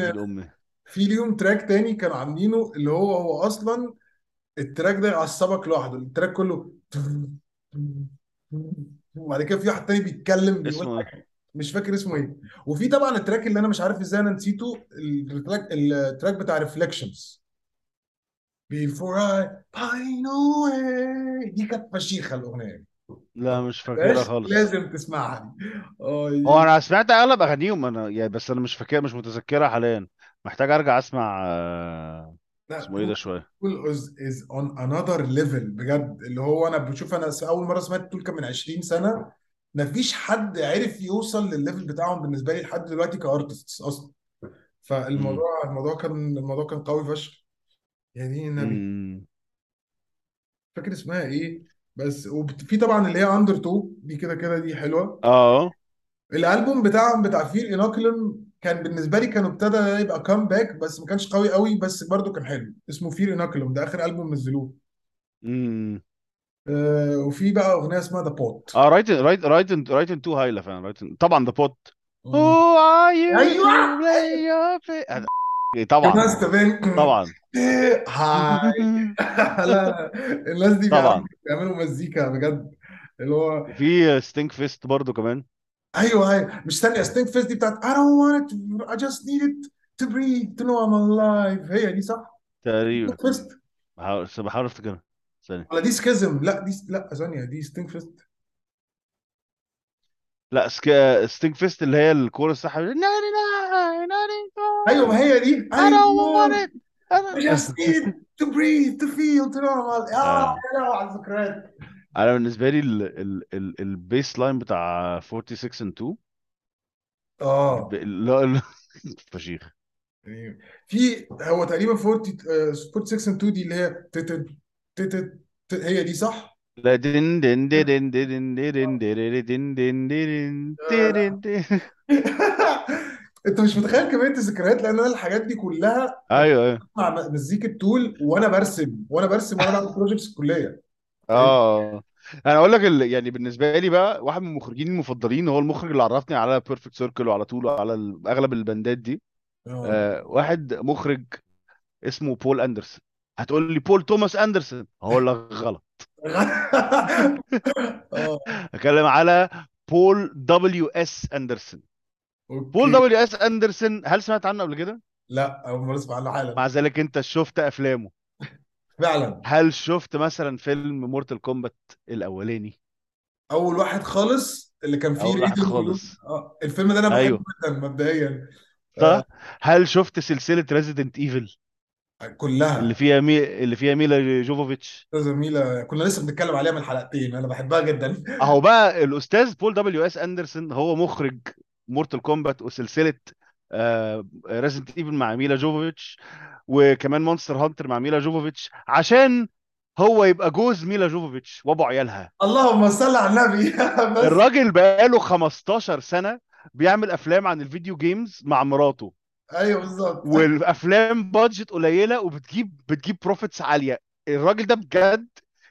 في ليهم تراك تاني كانوا عاملينه اللي هو هو اصلا التراك ده يعصبك لوحده، التراك كله، وبعد كده في واحد تاني بيتكلم بيقول حاجه مش فاكر اسمه ايه. وفي طبعا التراك اللي انا مش عارف ازاي انا نسيته، التراك التراك بتاع ريفليكشنز بيفور اي باي نو واي، دي كانت فشيخه الاغنيه. لا مش فاكرها خالص، لازم تسمعها دي. اه انا سمعت اغلب اغانيهم انا يعني، بس انا مش فاكر مش متذكرها حاليا، محتاج ارجع اسمع آه، اسمه ايه ده شويه. Tool is is on another level بجد، اللي هو انا بشوف انا اول مره سمعت Tool كان من عشرين سنه، مفيش حد عرف يوصل للليفل بتاعهم بالنسبه لي لحد دلوقتي كارتستس اصلا. فالموضوع مم. الموضوع كان الموضوع كان قوي فشخ يعني. النبي فاكر اسمها ايه بس. وفي طبعا اللي هي اندر تو دي كده كده دي حلوه. اه الالبوم بتاعهم بتاع فير اناكلم كان بالنسبه لي كانوا ابتدى يبقى كام باك، بس ما كانش قوي قوي، بس برضو كان حلو. اسمه فير اناكلم، ده اخر البوم نزلوه. امم آه، وفي بقى اغنيه اسمها ذا بوت. اه رايت رايت رايت رايت تو هايله فعلا رايت. طبعا ذا بوت هو ار يو ايوه بلاي طبعا طبعا هاي. لا الناس دي طبعا بيعملوا مزيكا بجد اللي هو في ستينك فيست برضو كمان. ايوه ايوه مش ثانيه، ستينك فيست دي بتاعت I don't want it I just needed to breathe to know I'm alive، هي دي صح؟ تقريبا بحاول افتكرها ثانية. ولا دي سكيزم؟ لا دي لا ثانية، دي ستينك فيست. لا سك... ستينك فيست اللي هي الكورس بتاعها ناري ناري ناري. ايوه ما هي دي. I don't want it I just need to breathe to feel to normal. اه يا لهوي على الذكريات. انا بالنسبة لي ال ال ال البيس لاين بتاع ستة وأربعين اند تو اه ب... لا لا فشيخ. في هو تقريبا ستة وأربعين اند تو دي اللي هي تتد هي دي صح؟ لا دن دن دن دن دن دن دن دن دن دن. انت مش متخيل كمية الذكريات، لان انا الحاجات دي كلها ايوه ايوه مع مزيكة Tool وانا برسم وانا برسم وانا بعمل بروجكتس الكلية. اه انا اقول لك ال... يعني بالنسبة لي بقى واحد من المخرجين المفضلين هو المخرج اللي عرفني على بيرفكت سيركل وعلى Tool وعلى ال... اغلب الباندات دي. آه واحد مخرج اسمه بول اندرسون. هتقول لي بول توماس اندرسون، هقول لك غلط. اتكلم على بول دبليو اس اندرسون. بول دبليو اس اندرسون هل سمعت عنه قبل كده؟ لا اول مره اسمع عنه حالا. مع ذلك انت شفت افلامه فعلا؟ هل شفت مثلا فيلم مورتال كومبات الاولاني؟ اول واحد خالص اللي كان فيه اول واحد خالص. اه الفيلم ده انا بحبه أيوه. جدا مبدئيا. طب هل شفت سلسله ريزيدنت ايفل كلها اللي فيها مي... اللي فيها ميلا جوفوفيتش؟ استاذة ميلا كنا لسه بنتكلم عليها من حلقتين، انا بحبها جدا. اهو بقى الاستاذ بول دبليو اس اندرسون هو مخرج مورتال كومبات وسلسله آه... ريزيدنت ايفل مع ميلا جوفوفيتش، وكمان مونستر هانتر مع ميلا جوفوفيتش، عشان هو يبقى جوز ميلا جوفوفيتش وابو عيالها. اللهم صل على النبي. الراجل بقاله خمستاشر سنه بيعمل افلام عن الفيديو جيمز مع مراته. ايوه بالظبط. والافلام بادجت قليله وبتجيب بتجيب بروفيتس عاليه. الراجل ده بجد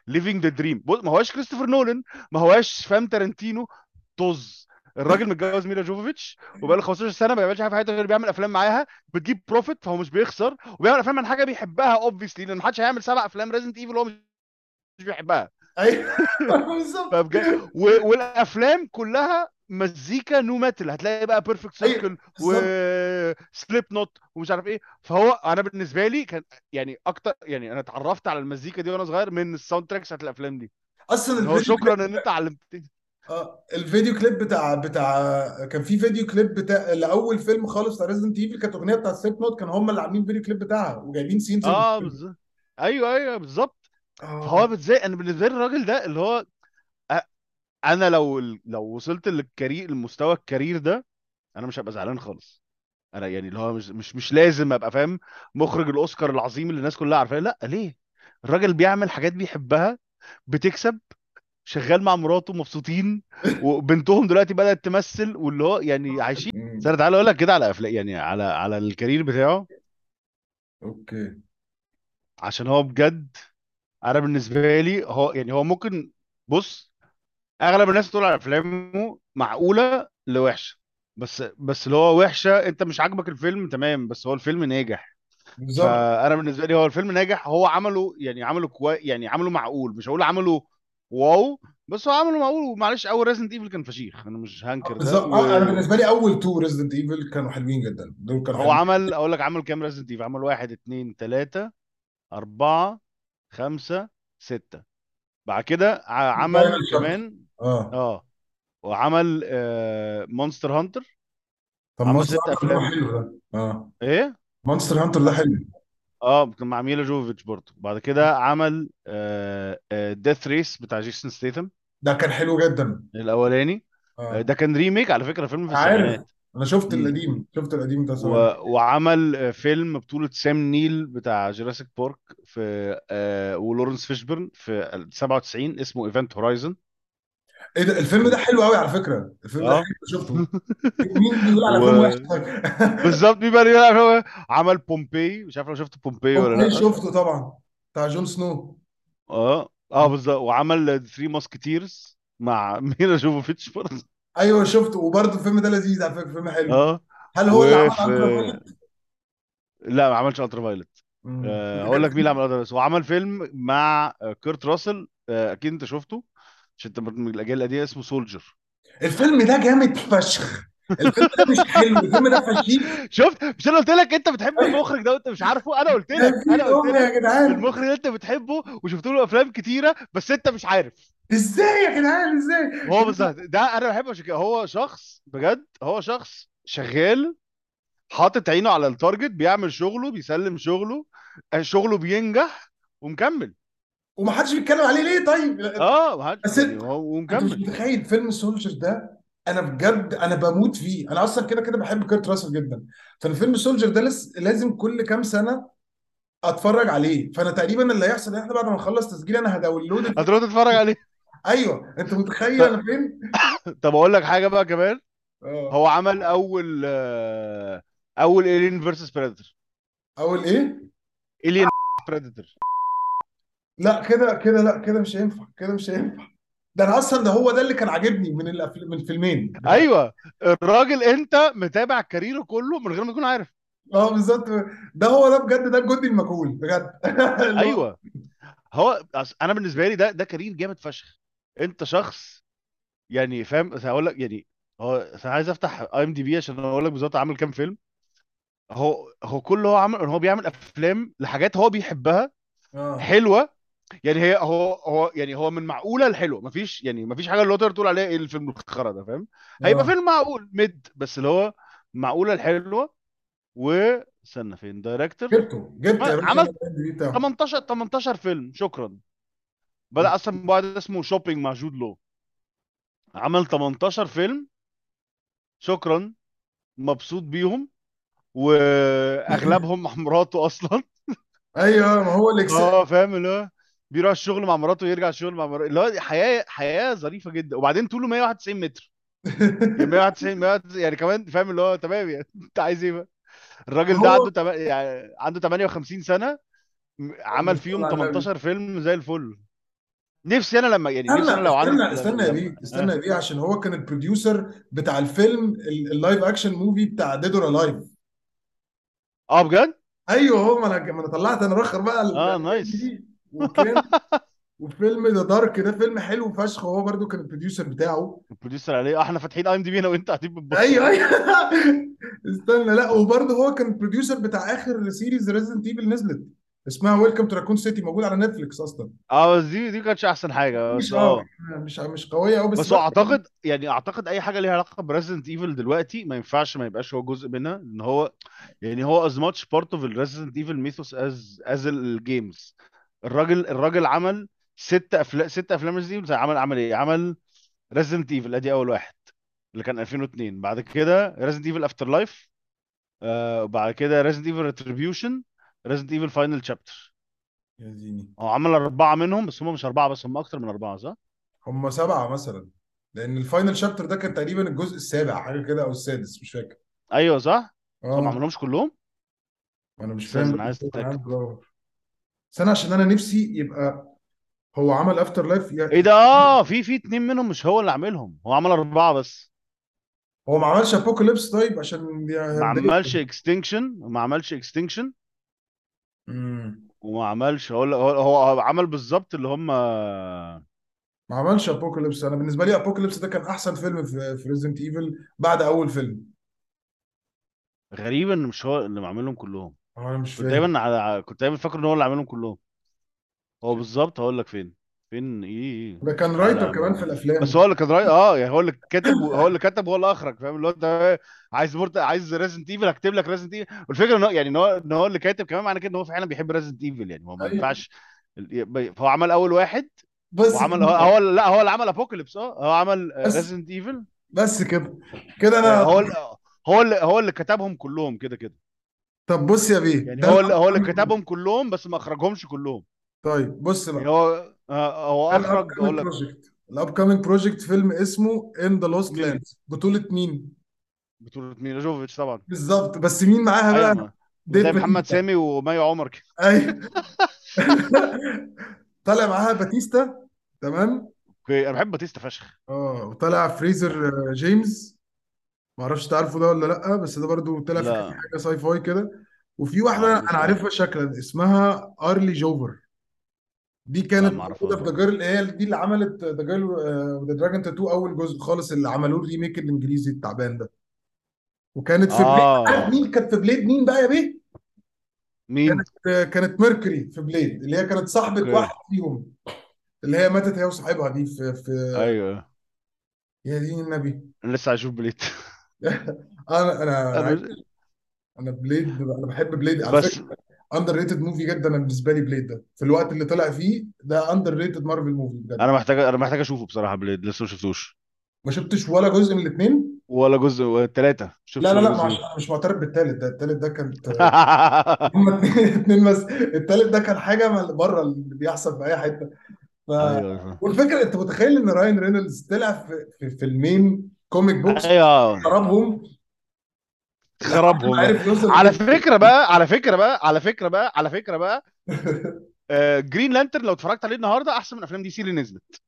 ليفينج ذا دريم. ما هواش كريستوفر نولان، ما هواش فام تارنتينو، طز. الراجل متجوز ميلا جوفوفيتش وبقاله خمستاشر سنه ما بيعملش حاجه في حياته غير بيعمل افلام معاها بتجيب بروفيت، فهو مش بيخسر، وبيعمل افلام عن حاجه بيحبها اوبفيسلي، لان محدش هيعمل سبع افلام ريزيدنت ايفل هو مش بقى. ايوه بالظبط. والافلام كلها مزيكا نو ماتل، هتلاقي بقى بيرفكت سيركل وسليب نوت ومش عارف ايه. فهو انا بالنسبه لي كان يعني اكتر، يعني انا اتعرفت على المزيكا دي وانا صغير من الساوند تراكس بتاعت الافلام دي اصلا. شكرا ان انت علمتني. اه الفيديو كليب بتاع بتاع كان في فيديو كليب بتاع لاول فيلم خالص بتاع ريزيدنت ايفل، كانت اغنيه بتاع سليب نوت، كانوا هم اللي عاملين فيديو كليب بتاعها وجايبين سينز. اه بالظبط، ايوه ايوه بالظبط. فهو ازاي انا بالنسبه لي الراجل ده اللي هو انا لو لو وصلت للكارير المستوى الكارير ده انا مش هبقى زعلان خالص. انا يعني اللي هو مش مش, مش لازم ابقى فاهم مخرج الاوسكار العظيم اللي الناس كلها عارفاه، لا ليه؟ الراجل بيعمل حاجات بيحبها، بتكسب، شغال مع مراته، مبسوطين، وبنتهم دلوقتي بدات تمثل، واللي هو يعني عايشين. سارة تعالى اقول لك كده على افلام، يعني على على الكارير بتاعه. اوكي، عشان هو بجد انا بالنسبه لي هو يعني هو ممكن، بص اغلب الناس بتقول على افلامه معقوله لوحشه، بس بس اللي هو وحشه انت مش عاجبك الفيلم تمام، بس هو الفيلم ناجح. بالظبط. فانا بالنسبه لي هو الفيلم ناجح، هو عمله يعني عمله كوي يعني عمله معقول، مش هقول عمله واو بس هو عمله معقول. ومعلش اول ريزيدنت ايفل كان فشيخ، انا مش هنكر ده. بالظبط. و... انا بالنسبه لي اول تو ريزيدنت ايفل كانوا حلوين جدا، دول كانوا هو حلوين. عمل، اقول لك عمل كام ريزيدنت ايفل؟ عمل واحد اتنين تلاته اربعه خمسه سته، بعد كده عمل كمان اه اه وعمل آه مونستر هانتر. طب عمل مونستر ست هانتر ده افلام حلو ده. اه ايه مونستر هانتر ده حلو. اه كان مع ميلا جوفيتش برضه. بعد كده عمل ديث ريس بتاع جيسون ستيثم ده كان حلو جدا. الاولاني آه، اه ده كان ريميك على فكره، فيلم في عارف السبعينات. انا شفت مم. القديم، شفت القديم ده و... زمان. وعمل آه، فيلم بطوله سام نيل بتاع جوراسيك بارك في آه، ولورنس فيشبرن في سبعة وتسعين، اسمه ايفنت هورايزن. ايه ده الفيلم ده حلو قوي على فكره، الفيلم ده اه حلو شفته. مين بيقول على فيلم و... وحش؟ بالظبط بيبقى ليه بقى هو. عمل بومبي، مش عارف لو شفت بومبي ولا بومباي لا. شفته طبعا بتاع جون سنو. اه اه بالظبط. وعمل ثري ماسكتيرز مع ميلا جوفوفيتش برضه. ايوه شفته، وبرضه الفيلم ده لذيذ على فكره، فيلم حلو. اه هل هو اللي عمل وفي انتر فايلت؟ لا ما عملش الترا فايلت. آه، هقول لك مين اللي عمل الترا فايلت. وعمل فيلم مع آه، كيرت راسل، آه، اكيد انت شفته عشان انت برضه من الاجيال القديمه، اسمه سولجر. الفيلم ده جامد فشخ، الفيلم ده مش حلو، الفيلم ده فشيخ. شفت؟ مش انا قلت لك انت بتحب المخرج ده وانت مش عارفه؟ انا قلت ده لك انا في قلت ام يا لك جدعان، المخرج ده انت بتحبه وشفت له افلام كتيره بس انت مش عارف ازاي يا جدعان ازاي؟ هو بالظبط ده انا بحبه عشان كده. هو شخص بجد، هو شخص شغال حاطط عينه على التارجت، بيعمل شغله، بيسلم شغله، آه، شغله بينجح ومكمل. ومحدش بيتكلم عليه ليه طيب؟ لا، اه وهج- بس يعني هو انت مش ومكمل. متخيل فيلم سولجر ده، انا بجد انا بموت فيه. انا اصلا كده كده بحب كيرت راسل جدا، فالفيلم سولجر ده لس... لازم كل كام سنه اتفرج عليه. فانا تقريبا اللي هيحصل ان احنا بعد ما نخلص تسجيل انا هداونلود الفيلم. هتروح تتفرج عليه. ايوه انت متخيل طب انا فين؟ طب اقول لك حاجه بقى كمان. اه هو عمل اول آه، اول الين فيرسس بريدتور، اقول ايه؟ الين بريدتور. لا كده كده، لا كده مش هينفع، كده مش هينفع. ده انا اصلا ده هو ده اللي كان عاجبني من الأفل... من الفيلمين بتاع. ايوه الراجل انت متابع كاريره كله من غير ما تكون عارف. اه بالظبط، ده هو ده بجد، ده الجندي المجهول بجد. اللي هو ايوه هو أص- انا بالنسبه لي ده ده كارير جامد فشخ. انت شخص يعني فاهم، هقول لك يعني هو أنا عايز افتح اي ام دي بي عشان اقول لك بالظبط عامل كام فيلم. هو هو كل اللي هو عامل هو بيعمل افلام لحاجات هو بيحبها اه حلوه، يعني هي هو هو يعني هو من معقوله لحلوه، مفيش يعني مفيش حاجه اللي هو تقدر تقول عليها ايه الفيلم الخرا ده، فاهم؟ هيبقى اه فيلم معقول مد، بس اللي هو معقوله لحلوه. واستنى فين دايركتور جبته جبت يا باشا. عمل الفيلم بتاعه تمنتاشر تمنتاشر فيلم. شكرا. بدأ اصلا بعد اسمه شوبينج مع جود لو، عمل تمنتاشر فيلم. شكرا مبسوط بيهم، واغلبهم مع مراته اصلا. ايوه، ما هو الاكس اه فاهم اللي هو بيروح الشغل مع مراته ويرجع الشغل مع مراته، اللي هو حياه حياه ظريفه جدا. وبعدين طوله مية وواحد وتسعين متر، يعني مية وواحد وتسعين مية وواحد وتسعين يعني كمان فاهم اللي هو تمام يعني. انت عايز ايه بقى؟ الراجل ده هو عنده تم... يعني عنده تمانية وخمسين سنه، م- عمل فيهم على النبي. تمنتاشر فيلم زي الفل. نفسي انا لما يعني نفسي انا استنى لو عندي استنى استنى يا لما بيه، استنى اه يا بيه، عشان هو كان البروديوسر بتاع الفيلم ال- اللايف اكشن موفي بتاع ديد اور الايف. اه بجد ايوه هو ما انا ما انا طلعت انا رخر بقى ال- اه الفيلم نايس. دي. وكان وفيلم ذا دارك ده فيلم حلو فشخ, هو برضو كان البروديوسر بتاعه, البروديوسر عليه احنا فاتحين اي ام دي بي هنا وانت هتيجي بتبص. ايوه ايوه استنى, لا وبرضو هو كان البروديوسر بتاع اخر سيريز ريزيدنت ايفل نزلت اسمها ويلكم تو راكون سيتي, موجود على نتفليكس اصلا. اه دي دي كانتش احسن حاجه, مش اه مش مش قويه قوي, بس بس اعتقد يعني اعتقد اي حاجه ليها علاقه بريزيدنت ايفل دلوقتي ما ينفعش ما يبقاش هو جزء منها, ان هو يعني هو از ماتش بارت اوف الريزيدنت ايفل ميثوس از از الجيمز. الراجل الراجل عمل ست افلام ست افلام ريزيدنت. عمل عمل ايه عمل ريزيدنت ايفل ادي اول واحد اللي كان ألفين واثنين, بعد كده ريزيدنت ايفل افتر لايف, وبعد كده ريزيدنت ايفل ريتريبيوشن, ريزيدنت ايفل فاينل شابتر. يا زيني هو عمل اربعه منهم, بس هم مش اربعه بس, هم اكتر من اربعه صح, هم سبعه مثلا, لان الفاينل شابتر ده كان تقريبا الجزء السابع حاجه كده او السادس مش فاكر. ايوه صح, هم ما عملهمش كلهم. انا مش فاهم, انا عايز اتاكد سنه عشان انا نفسي يبقى هو عمل افتر لايف يعني. ايه ده, اه في في اتنين منهم مش هو اللي عاملهم, هو عمل اربعه بس. هو ما عملش ابوكاليبس طيب عشان ما عملش اكستنكشن, ما عملش اكستنكشن امم وما عملش هو هو عمل بالظبط اللي هم ما عملش ابوكاليبس. انا بالنسبه لي ابوكاليبس ده كان احسن فيلم في في ريزيدنت ايفل بعد اول فيلم. غريبا مش هو اللي معملهم كلهم, انا مش كنت فاهم. دايما على... كنت دايما فاكر ان هو اللي عاملهم كلهم. هو بالظبط هقول لك فين فين ايه ده, كان رايتر كمان في الافلام, بس هو اللي كان رايت اه يعني هو اللي كاتب هو اللي كتب هو اللي اخرج, فاهم اللي هو ده عايز بورت عايز ريزيدنت ايفل هكتب لك ريزيدنت ايفل. والفكره ان يعني ان هو اللي كاتب كمان معنى كده ان هو فعلا بيحب ريزيدنت ايفل يعني, هو ما ينفعش. هو عمل اول واحد بس, وعمل هو لا هو اللي عمل ابوكاليبس, اه هو عمل ريزيدنت ايفل بس كده كده. انا هو هو اللي هو اللي كتبهم كلهم كده كده. طب بص يا بيه يعني هو هو اللي كتبهم كلهم بس ما اخرجهمش كلهم. طيب بص بقى يعني هو هو اخرج اقول لك الابكامينج بروجكت, فيلم اسمه ان ذا لوست لاند. بطوله مين؟ بطوله ميلا جوفيتش طبعا. بالظبط, بس مين معاها بقى؟ أيوة. ديد محمد سامي ومايا عمر كده. ايوه طلع معاها باتيستا. تمام اوكي, انا بحب باتيستا فشخ. اه وطلع فريزر جيمس, ما اعرفش تعرفه ده ولا لا, بس ده برضو طلع في حاجه ساي فاي كده. وفي واحده انا عارفها شكلا اسمها ارلي جوفر, دي كانت موجوده في ذا جيرل ايه دي اللي عملت ذا جيرل وذا دراجون تاتو اول جزء خالص اللي عملوه الريميك الانجليزي التعبان ده. وكانت في آه. بليد. عارف مين كانت في بليد؟ مين بقى يا بيه؟ مين كانت؟ كانت ميركوري في بليد, اللي هي كانت صاحبه okay. واحد فيهم اللي هي ماتت هي وصاحبها دي في, في... ايوه يا دين النبي انا لسه هشوف بليد انا انا انا بليد, انا بحب بليد على فكره. اندر ريتد موفي جدا انا بالنسبه لي. بليد ده في الوقت اللي طلع فيه ده اندر ريتد مارفل موفي بجد. انا محتاج انا محتاج اشوفه بصراحه. بليد لسه ما شفتوش, ما شفتش ولا جزء من الاثنين ولا جزء ولا الثلاثه. لا لا لا مع... انا مش معترف بالثالث ده. الثالث ده كان هم اثنين بس. الثالث ده كان حاجه بره اللي بيحصل في اي حته ف... والفكره انت متخيل ان راين رينولدز طلع في, في فيلمين كوميك بوكس خربهم خربهم على فكره بقى على فكره بقى على فكره بقى على فكره بقى آه، جرين لانترن لو اتفرجت عليه النهارده احسن من افلام دي سي اللي نزلت.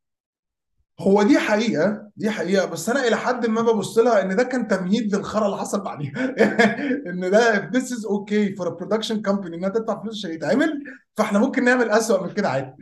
هو دي حقيقه دي حقيقه, بس انا الى حد ما ببص لها ان ده كان تمهيد للخرا اللي حصل بعديها ان ده this is okay for a production company انها تدفع فلوس عشان يتعمل, فاحنا ممكن نعمل اسوأ من كده عادي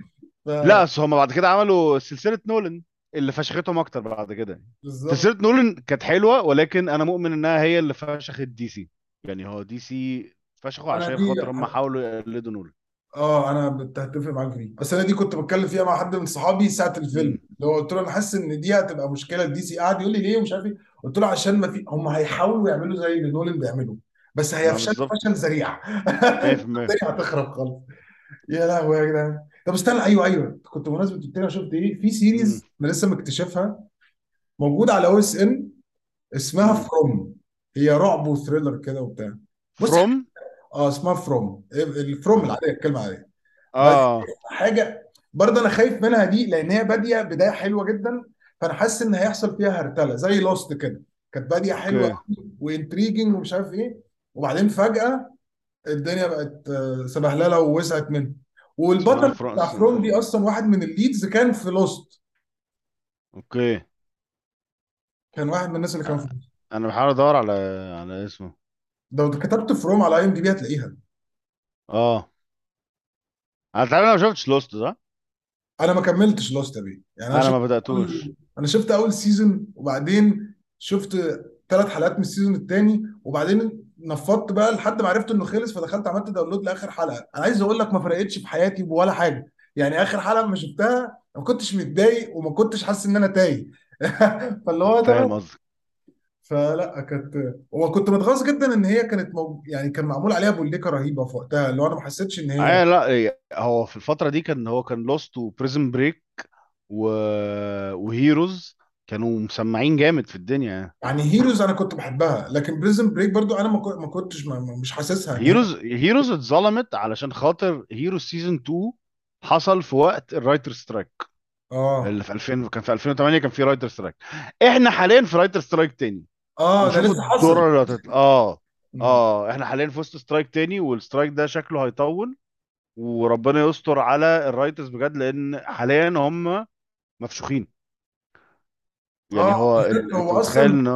ف... لا اصل هم بعد كده عملوا سلسله نولان اللي فشختهم اكتر بعد كده. سلسله نولان كانت حلوه, ولكن انا مؤمن انها هي اللي فشخت دي سي يعني. هو دي سي فشخوا عشان خاطر هم حاولوا يقلدوا نولان. اه انا بتتفق معاك فيه, بس انا دي كنت بتكلم فيها مع حد من صحابي ساعه الفيلم اللي هو قلت له انا حاسس ان دي هتبقى مشكله دي سي. قاعد يقول لي ليه ومش عارف ايه, قلت له عشان ما في هم هيحاولوا يعملوا زي اللي نولان بيعمله, بس هيفشل فشل ذريع هتخرب خالص. يا لهوي يا جدعان. طب استنى, ايوه ايوه كنت بمناسبه قلت لك شفت ايه في سيريز انا لسه مكتشفها موجوده على او اس ان اسمها فروم. هي رعب وثريلر كده وبتاع. فروم اه اسمها فروم. الفروم العاديه الكلمه عاديه اه حاجه برضه انا خايف منها دي, لان هي باديه بدايه حلوه جدا, فانا حاسس ان هيحصل فيها هرتله زي لوست كده. كانت باديه حلوه وانتريجنج ومش عارف ايه, وبعدين فجاه الدنيا بقت سبهلله ووسعت منه. والبطل بتاع فروم دي اصلا واحد من الليدز كان في لوست. اوكي كان واحد من الناس اللي كان في لوست. انا بحاول ادور على على اسمه. لو كتبت فروم على اي ام دي بي هتلاقيها. اه انا تقريبا ما شفتش لوست ده. انا ما كملتش لوست بيه يعني. انا انا ما شفت بداتوش. انا شفت اول سيزون وبعدين شفت ثلاث حلقات من السيزون الثاني وبعدين نفضت بقى لحد ما عرفت انه خلص، فدخلت عملت داونلود لاخر حلقه. انا عايز اقول لك ما فرقتش في حياتي ولا حاجه يعني. اخر حلقه ما شفتها ما كنتش متضايق وما كنتش حاسس ان انا تايه فاللي هو فاهم ده، قصدك فلا كانت، وكنت متغاظ جدا ان هي كانت مو... يعني كان معمول عليها بوليكه رهيبه في وقتها، اللي هو انا ما حسيتش ان هي آه لا إيه. هو في الفتره دي كان هو كان لوست وبريزن بريك و... وهيروز كانوا مسمعين جامد في الدنيا يعني. يعني هيروز انا كنت بحبها، لكن بريزن بريك برضو انا ما كو- ما كنتش ما ما- مش حاسسها يعني. هيروز هيروز اتظلمت علشان خاطر هيروز سيزون اتنين حصل في وقت الرايتر سترايك اه اللي في ألفين، كان في ألفين وتمانية كان في رايتر سترايك. احنا حاليا في رايتر سترايك تاني، اه ده نشوف لسه الضرر حصل. اللي هتطلع. اه اه احنا حاليا في وسط سترايك تاني، والسترايك ده شكله هيطول وربنا يستر على الرايترز بجد، لان حاليا هم مفشوخين يعني. اه هو ال- بالظبط. انت هو متخيل اصلا ان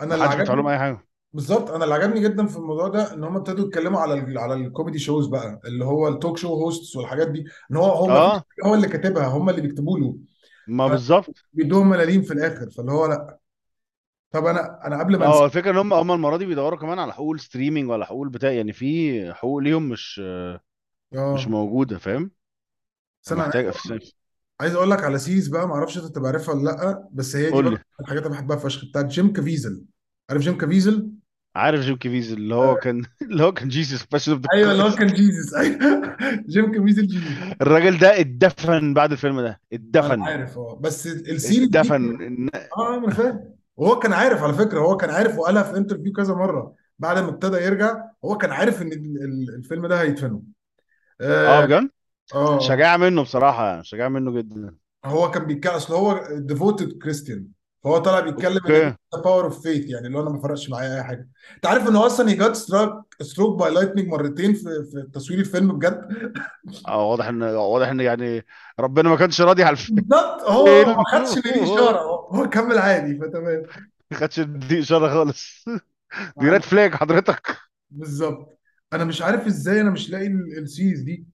انا اللي محدش بيدفع لهم عجبني اي حاجه؟ بالظبط، انا اللي عجبني جدا في الموضوع ده ان هم ابتدوا يتكلموا على ال على الكوميدي شوز بقى، اللي هو التوك شو هوستس والحاجات دي، ان هو هو ما فيش اه هو اللي كاتبها، هم اللي بيكتبوا له، ما بالظبط. فبيدوهم ملاليم في الاخر. فاللي هو لا طب انا انا قبل ما انسى اه الفكره ان هم هم المره دي بيدوروا كمان على حقوق الستريمينج ولا حقوق البتاع يعني، في حقوق ليهم مش مش اه موجوده فاهم، استنى، انا محتاج أفس- عايز اقول لك على سيز بقى، ما اعرفش انت تبقى عارفها ولا لا، بس هي دي قول برضه لي. الحاجات اللي بحبها فشخ، بتاعت جيم كافيزل. عارف جيم كافيزل؟ عارف جيم كيفيز اللي هو كان اللي هو كان جيسس باشا اوف ذا ايوه اللي هو كان كرايست، جيزس. ايوه جيم كافيزل جيزس الراجل ده اتدفن بعد الفيلم ده، انا اتدفن عارف. اه بس السيريز دي اتدفن إن- اه انا فاهم. وهو كان عارف على فكره، هو كان عارف وقالها في انترفيو كذا مره بعد ما ابتدى يرجع، هو كان عارف ان ال- ال- الفيلم ده هيتفنه. اه اه بجد آه. شجاع منه بصراحه يعني، شجاع منه جدا. هو كان بيتكلم، اصل هو ديفوتد كريستيان، فهو طالع بيتكلم ان اوكي ده باور اوف فيت يعني، اللي هو انا ما فرقش معايا اي حاجه. انت عارف ان هو اصلا جات ستروك ستروك باي لايتنينج مرتين في في تصوير الفيلم بجد اه واضح ان واضح ان يعني ربنا ما كانش راضي على بالظبط. هو ما الفيلم خدش من اشاره، هو هو كمل عادي فتمام ما خدش دي اشاره خالص دي ريد فلاج حضرتك. بالظبط. انا مش عارف ازاي انا مش لاقي ال- السيريز دي،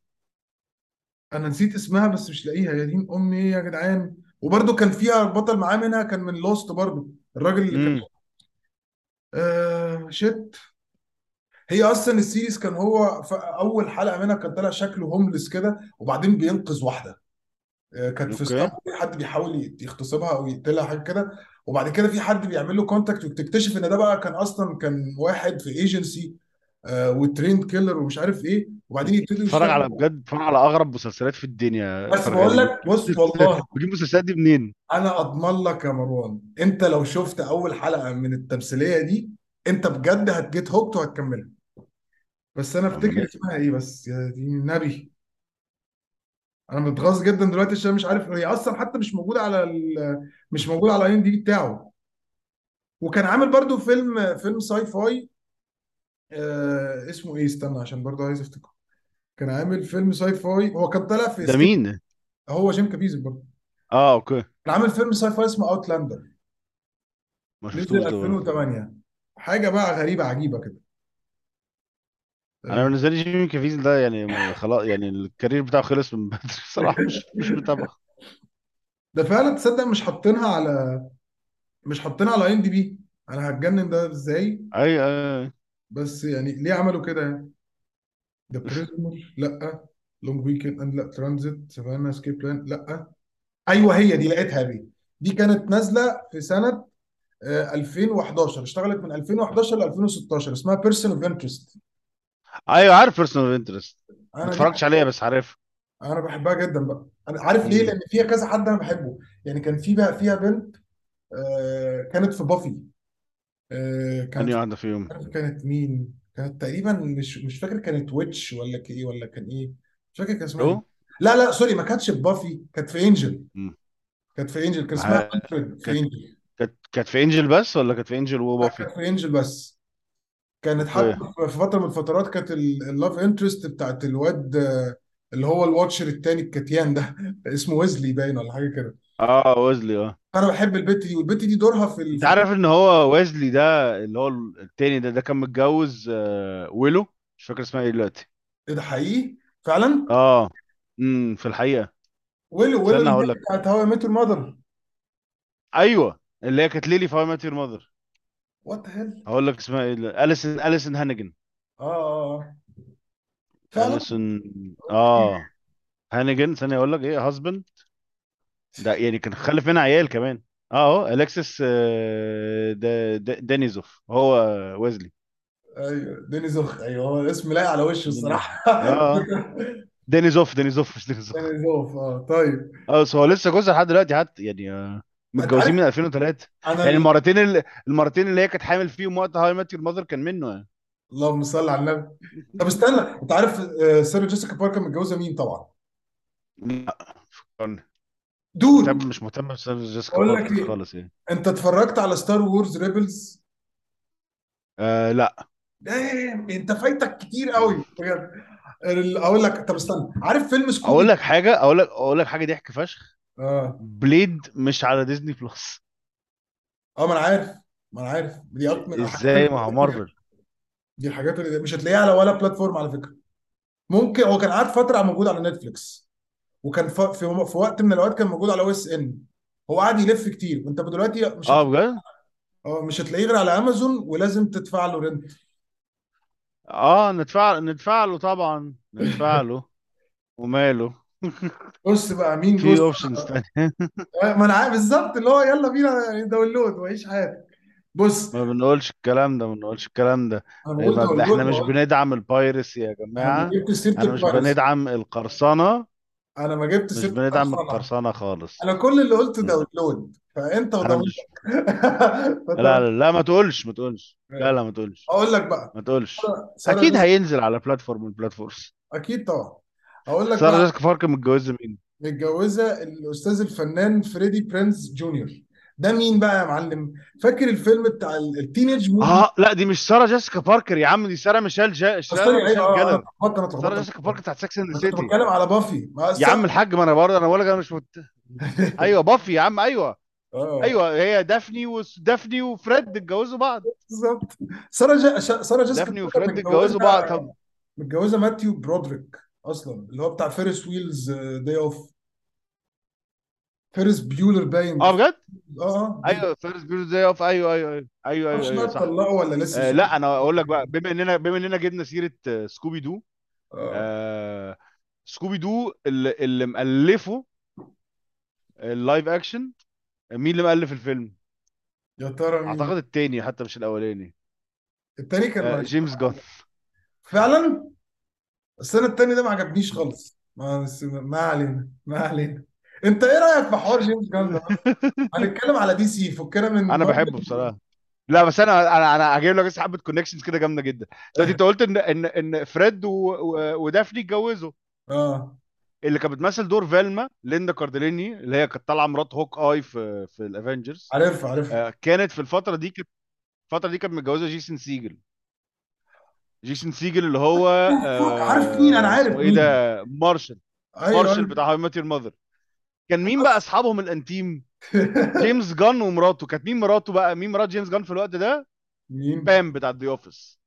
انا نسيت اسمها بس مش لاقيها. يا دين امي يا جدعان. وبرده كان فيها بطل معاه منها كان من لوست برضه، الراجل اللي كان امم آه شت. هي اصلا السيريز كان هو في اول حلقه منها كان طالع شكله هوملس كده، وبعدين بينقذ واحده آه، كانت في اوكي اسطنبول، حد بيحاول يغتصبها او يقتلها حاجه كده، وبعد كده في حد بيعمل له كونتاكت، وبتكتشف ان ده بقى كان اصلا كان واحد في ايجنسي وتريند كيلر ومش عارف ايه، وبعدين يبتدوا اتفرج على يشتغلوا. بجد اتفرج على اغرب مسلسلات في الدنيا بس الفرجه بقول دي. لك بص والله بجيب المسلسلات دي منين؟ انا اضمن لك يا مروان، انت لو شفت اول حلقه من التمثيليه دي انت بجد هتجيت هوكت وهتكملها. بس انا امال افتكر ايه؟ اسمها ايه بس يا دين النبي، انا متغاظ جدا دلوقتي عشان أنا مش عارف هي اصلا، حتى مش موجوده على ال... مش موجوده على الاي ام دي بي بتاعه. وكان عامل برضو فيلم فيلم ساي فاي آه اسمه ايه، استنى عشان برضو عايز افتكر، كان عامل فيلم ساي فاي، هو كان طالع في ده ستيت، مين؟ هو جيم كافيزل برضو اه اوكي كان عامل فيلم ساي فاي اسمه اوتلاندر، ما نزل شفتوش ده برضه. ألفين وتمانية، حاجه بقى غريبه عجيبه كده انا آه. بالنسبه لي جيمي كيفيز ده يعني ما- خلاص يعني الكارير بتاعه خلص من بدري بصراحه، مش مش متابع. ده فعلا تصدق مش حاطينها على مش حاطينها على اي ام دي بي، انا هتجنن ده ازاي اي اي بس يعني ليه عملوا كده يعني. ذا بريزونر، لا لونج ويكند اند، لا ترانزيت، سافانا، اسكيب بلان، لا ايوه هي دي لقيتها بيه. دي كانت نازله في سنه آه، ألفين وحداشر، اشتغلت من ألفين وحداشر ل ألفين وستاشر، اسمها بيرسون اوف انترست. ايوه عارف بيرسون اوف انترست، ما انا دي اتفرجتش عليها بس عارف. انا بحبها جدا بقى. انا عارف ليه، امم لان فيها كذا حد انا بحبه يعني. كان في بقى فيها بنت آه، كانت في بافي آه، كانت انهي واحده فيهم؟ عارف كانت مين، كانت تقريبا مش مش فاكر كانت ويتش ولا ك- ايه ولا كان ايه، مش فاكر كان اسمها ايه. رو لا لا سوري، ما كانتش في بافي، كانت في انجل، مم. كانت في انجل كان اسمها ما- ألفريد في كانت انجل. كانت كانت في انجل بس ولا كانت في انجل لا وبافي؟ كانت في انجل بس، كانت حتى اوكي في فتره من الفترات كانت اللاف انترست بتاعت الواد آه، اللي هو الواتشر التاني الكتيان ده اسمه ويزلي باين ولا حاجه كده. اه ويزلي. اه انا بحب البت دي، والبت دي دورها في ال- انت في عارف ان هو ويزلي ده اللي هو التاني ده ده كان متجوز آه، ويلو، مش فاكر اسمها ايه دلوقتي. ايه ده حقيقي فعلا. اه امم في الحقيقه ويلو ويلو استنى اللي هقول هي لك. بتاعت هواي ميت يور ماذر. ايوه اللي هي كانت ليلي في هاو مات يور ماذر، وات ذا هيل. هقول لك اسمها ايه. اليسن اليسن هانجن. اه اه آه. فعلا اليسن اه هانجن. ثانيه اقول لك ايه. هازبند ده يعني كان خلف منها عيال كمان. اه اهو اليكسس آه، دا- دا- دانيزوف. هو ويزلي ايوه دينيزوخ. ايوه هو الاسم لايق على وشه دانيزوف. الصراحه. اه دانيزوف دينيزوف مش دانيزوخ. دينيزوف. اه طيب اه بس هو لسه جوزها لحد دلوقتي حتى يعني آه، ما انت متجوزين عارف من ألفين وثلاثة انا يعني. ال- المرتين اللي المرتين اللي هي كانت حامل فيهم وقت هاي مات يور ماذر كان منه يعني. اللهم صل على النبي. طب استنى، انت عارف آه، ساره جيسيكا باركر متجوزه مين؟ طبعا لا فكرني، دود مهتم مش مهتم بسير جيسيكا اقول لك باركر ايه، خالص يعني. انت اتفرجت على ستار وورز ريبلز؟ آه لا دايم انت فايتك كتير قوي بجد. ال- اقول لك، طب استنى، عارف فيلم اقول سكوبي؟ لك حاجه، اقول لك اقول لك حاجه ضحك فشخ. اه بليد مش على ديزني بلس اه ما انا عارف، ما انا عارف دي أكتر من الحاجات ازاي؟ اللي ما هو مارفل. دي الحاجات اللي مش هتلاقيها على ولا بلاتفورم على فكره. ممكن هو كان قعد فتره موجود على نتفليكس، وكان ف- في في وقت من الاوقات كان موجود على او اس ان. هو قعد يلف كتير، وانت دلوقتي مش اه هت... بجد. اه مش هتلاقيه غير على امازون، ولازم تدفع له رنت. اه ندفع ندفع له طبعا، ندفع له وماله. بص بقى مين في جوز، اوبشنز تانية آه، ما انا عارف بالظبط اللي هو يلا بينا داونلود وعيش حياتك. بص ما بنقولش الكلام ده، ما بنقولش الكلام ده. انا إيه، بقول ما ب- داونلود، احنا مش بقول بندعم البايرسي يا انا ما جماعة، جبتش سيره احنا مش الفيروس، بندعم القرصنة، انا ما جبتش مش سيره بندعم القرصنه، القرصنة خالص. انا كل اللي قلته م. داونلود، فانت انا وضميرك. مش لا فتمام لا لا، ما تقولش ما تقولش لا لا ما تقولش اقول لك بقى، ما تقولش. سارة سارة اكيد جيسيكا هينزل على بلاتفورم من البلاتفورمز. اكيد طبعا. هقول لك سارة بقى، جيسيكا باركر متجوزة مين؟ متجوزه الاستاذ الفنان فريدي برينز جونيور. ده مين بقى يا معلم؟ فاكر الفيلم بتاع التينيج موتنت؟ اه لا دي مش سارة جيسيكا باركر يا عم، دي سارة ميشيل جا... سارة سوري، ايوه ميشيل اه انا جالر. اتلخبطت، انا سارة اتلخبطت جيسيكا باركر بتاعت سكس اند ذا انا كنت سيتي بتكلم على بافي مع يا عم السارة. الحاج. ما انا برضه انا بقول لك انا مش مت... ايوه بافي يا عم. ايوه اه ايوه هي دافني ودافني وفريد اتجوزوا بعض. بالظبط. ساره جا... شا- ساره جيسيكا دافني باركر وفريد اتجوزوا بعض. متجوزه طب متجوزه ماثيو برودريك اصلا، اللي هو بتاع فيرس ويلز داي اوف، فيرس بيولر باين. اه بجد. اه آه، بالظبط. ايوه فيرست بيرو زي اوف. ايوه ايوه ايوه ايوه ايوه معرفش بقى ايوه صح. اتطلقوا ولا لسه، آه مش لا انا اقول لك بقى، بما اننا بما اننا جبنا سيره آه، سكوبي دو. اه آه سكوبي دو اللي, اللي مؤلفه اللايف اكشن، مين اللي مؤلف الفيلم؟ يا ترى مين اعتقد التاني حتى مش الاولاني. التاني كان آه، مؤلف جيمس جان. فعلا؟ السنة التاني ده ما عجبنيش خالص. ما بس ما علينا، ما علينا. انت ايه رأيك في حوار جيمس جان ده؟ هنتكلم على دي سي، فكنا من انا بحبه بصراحه. لا بس انا انا انا هجيب لك بس حبه كونكشنز كده جامده جدا دلوقتي. انت قلت ان ان ان فريد و... و... ودافني اتجوزوا. اه اللي كانت بتمثل دور فيلما، ليندا كاردليني، اللي هي كانت طالعه مرات هوك اي في في الافنجرز. عارف عارف آه، كانت في الفتره دي كانت الفتره دي كانت متجوزه جيسون سيجل. جيسون سيجل اللي هو فوك، عارف مين؟ انا آه، عارف اسمه ايه ده، مين. مارشال ايوه مارشال ايوه بتاع هاي مات يور ماذر. كان مين بقى اصحابهم الانتيم؟ جيمس جان ومراته. كانت مين مراته بقى؟ مين مرات جيمس جان في الوقت ده؟ مين؟ بام بتاعت ذا اوفيس.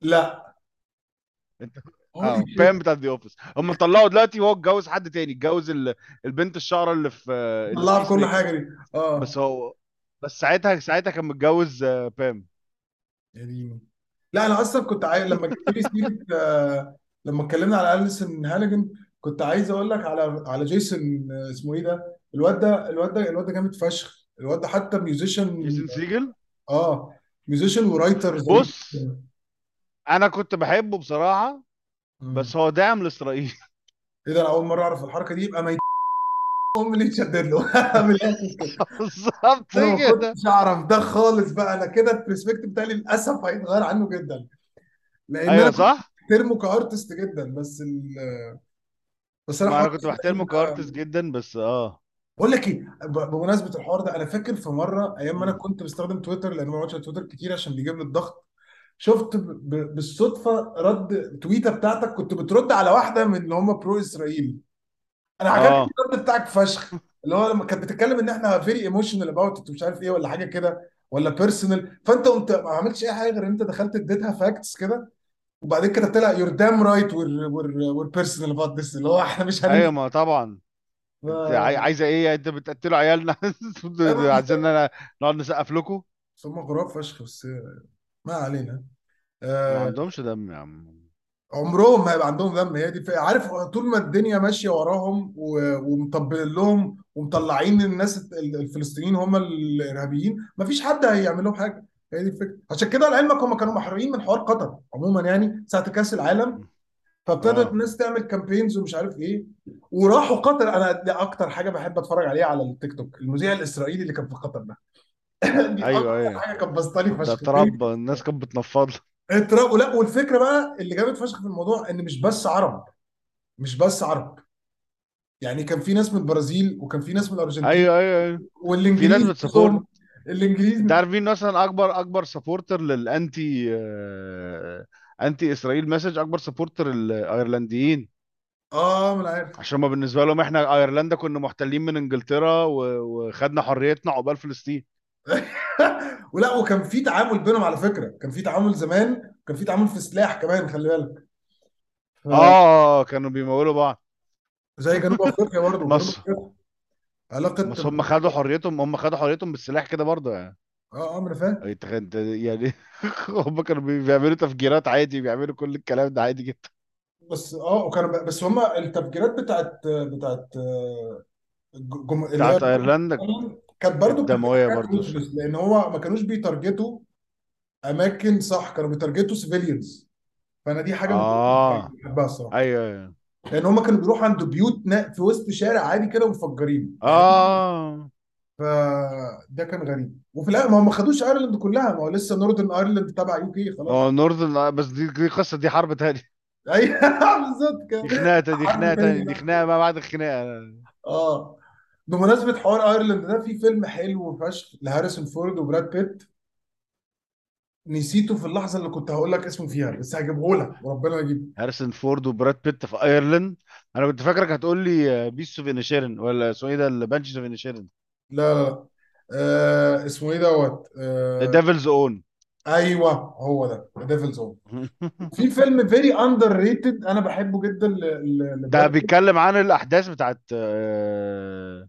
لا انت هولي اه شيت. بام بتاعت ذا اوفيس. هم طلعوا دلوقتي وهو اتجوز حد تاني، اتجوز ال... البنت الشعره اللي في اللي في طلعها بيس بكل ميكر. حاجة دي. اه بس هو بس ساعتها ساعتها كان متجوز آه، بام. يا ديني. لا انا اصلا كنت عايز، لما جبت لي سيره آه، لما اتكلمنا على اليسن هانجن، كنت عايز اقول لك على على جيسون آه، اسمه ايه ده، الواد ده الواد ده الواد ده جامد فشخ. الواد ده حتى ميوزيشن، جيسون سيجل. اه ميوزيشان ورايتر ظريف بص جدا. انا كنت بحبه بصراحه، بس مم. هو داعم لاسرائيل. ايه ده، انا اول مره اعرف الحركه دي. يبقى ما يقوم ليه تشدد له. من الاخر كده، بالظبط انا ما كده. كنتش اعرف ده خالص بقى. انا كده البرسبكتيف بتاعي للاسف هيتغير عنه جدا، لان انا ايوه كنت صح، بحترمه كارتست جدا، بس ال... بس انا ما حوار انا كنت بحترمه الفيلم كارتس ده. جدا بس. اه بقول لك ايه، ب- بمناسبه الحوار ده، انا فاكر في مره ايام ما انا كنت بستخدم تويتر، لان ما بقعدش على تويتر كتير عشان بيجيب لي الضغط، شفت ب- ب- بالصدفه رد تويته بتاعتك، كنت بترد على واحده من اللي هم برو اسرائيل. انا عجبني اه الرد بتاعك فشخ، اللي هو لما كانت بتتكلم ان احنا فيري ايموشنال اباوت مش عارف ايه ولا حاجه كده ولا بيرسونال، فانت قمت ما عملتش اي حاجه غير ان انت دخلت اديتها فاكتس كده، وبعدين كده طلع يور دام رايت وير وير وير بيرسونال اباوت ذس، اللي هو احنا مش هنيجي ايوه ما طبعا انت عاي- عايزه ايه؟ انت بتقتلوا عيالنا ايوه عشان انا نقعد نسقف لكم؟ بس هم غراب فشخ، بس ما علينا. ما آه، عندهمش دم يا عم. عمرهم ما هيبقى عندهم ذنب، هي دي ف- عارف، طول ما الدنيا ماشيه وراهم و- ومطبلين لهم ومطلعين الناس ال- الفلسطينيين هم الارهابيين، مفيش حد هيعمل لهم حاجه. هي دي الفكره. عشان كده لعلمك هم كانوا محروقين من حوار قطر عموما، يعني ساعه كاس العالم فابتدت اه الناس تعمل كامبينز ومش عارف ايه، وراحوا قطر. انا دي اكتر حاجه بحب اتفرج عليها على التيك توك، المذيع الاسرائيلي اللي كان في قطر ده دي ايوه اكتر ايوه حاجه كانت بسطاني ده فشخ. اتربى، الناس كانت بتنفض له. اترا- لا، والفكره بقى اللي جابت فشخ في الموضوع ان مش بس عرب، مش بس عرب يعني، كان في ناس من البرازيل وكان في ناس من الارجنتين ايوه ايوه ايوه في ناس والانجليز بتسبورت. نفسهم، الانجليز انت عارف مين مثلا اكبر اكبر سبورتر للانتي آه، انتي اسرائيل مسج؟ اكبر سبورتر الايرلنديين، اه ما انا عارف. عشان ما بالنسبه لهم احنا ايرلندا كنا محتلين من انجلترا و- وخدنا حريتنا عقبال فلسطين. ولا، وكان في تعامل بينهم على فكره، كان في تعامل زمان، كان في تعامل في سلاح كمان، خلي بالك. ف- اه كانوا بيمولوا بعض، زي جنوب افريقيا برضه، جنوب مصر افريقيا علاقه بس هم خدوا حريتهم، هم خدوا حريتهم بالسلاح كده برضه يعني. اه اه ما انا فاهم. أي تخ- انت يعني هم كانوا بي- بيعملوا تفجيرات عادي، بيعملوا كل الكلام ده عادي جدا. بس اه وكان بس هم التفجيرات بتاعت بتاعت آه، جم... اللي هي بتاعت ايرلندا كانت برضه كانت دمويه بتبقى برضه. ruthless، لان هو ما كانوش بيتارجتوا اماكن، صح، كانوا بيتارجتوا سيفيليانز. فانا دي حاجه من اه بحبها الصراحه، ايوه ايوه لان هم كانوا بيروحوا عند بيوت نا- في وسط شارع عادي كده ومفجرين، اه فده كان غريب. وفي الاخر ما هم ما خدوش ايرلند كلها، ما هو لسه نورثرن ايرلند تبع يو كي خلاص. هو نورثرن، بس دي دي قصه، دي حرب تانية، ايوه بالظبط دي كده، خناقه تا- دي حرب خناقه تانية، دي تانية. خناقه ما بعد الخناقه. اه بمناسبة حوار ايرلند ده، في فيلم حلو فشخ لهاريسون فورد وبراد بيت، نسيته في اللحظة اللي كنت هقول لك اسمه فيها، بس هجيبه لك وربنا يجيب. هاريسون فورد وبراد بيت في ايرلند. انا كنت فاكرك هتقول لي بيس اوف انشيرن، ولا اسمه ايه ده، البانشز اوف انشيرن، لا لا لا. آه اسمه ايه دوت ذا آه ديفلز اون. ايوه هو ده، ديفل زون. في فيلم فيري اندر ريتد انا بحبه جدا ل- ل- ده لبراد بيت. بيتكلم عن الاحداث بتاعت آه،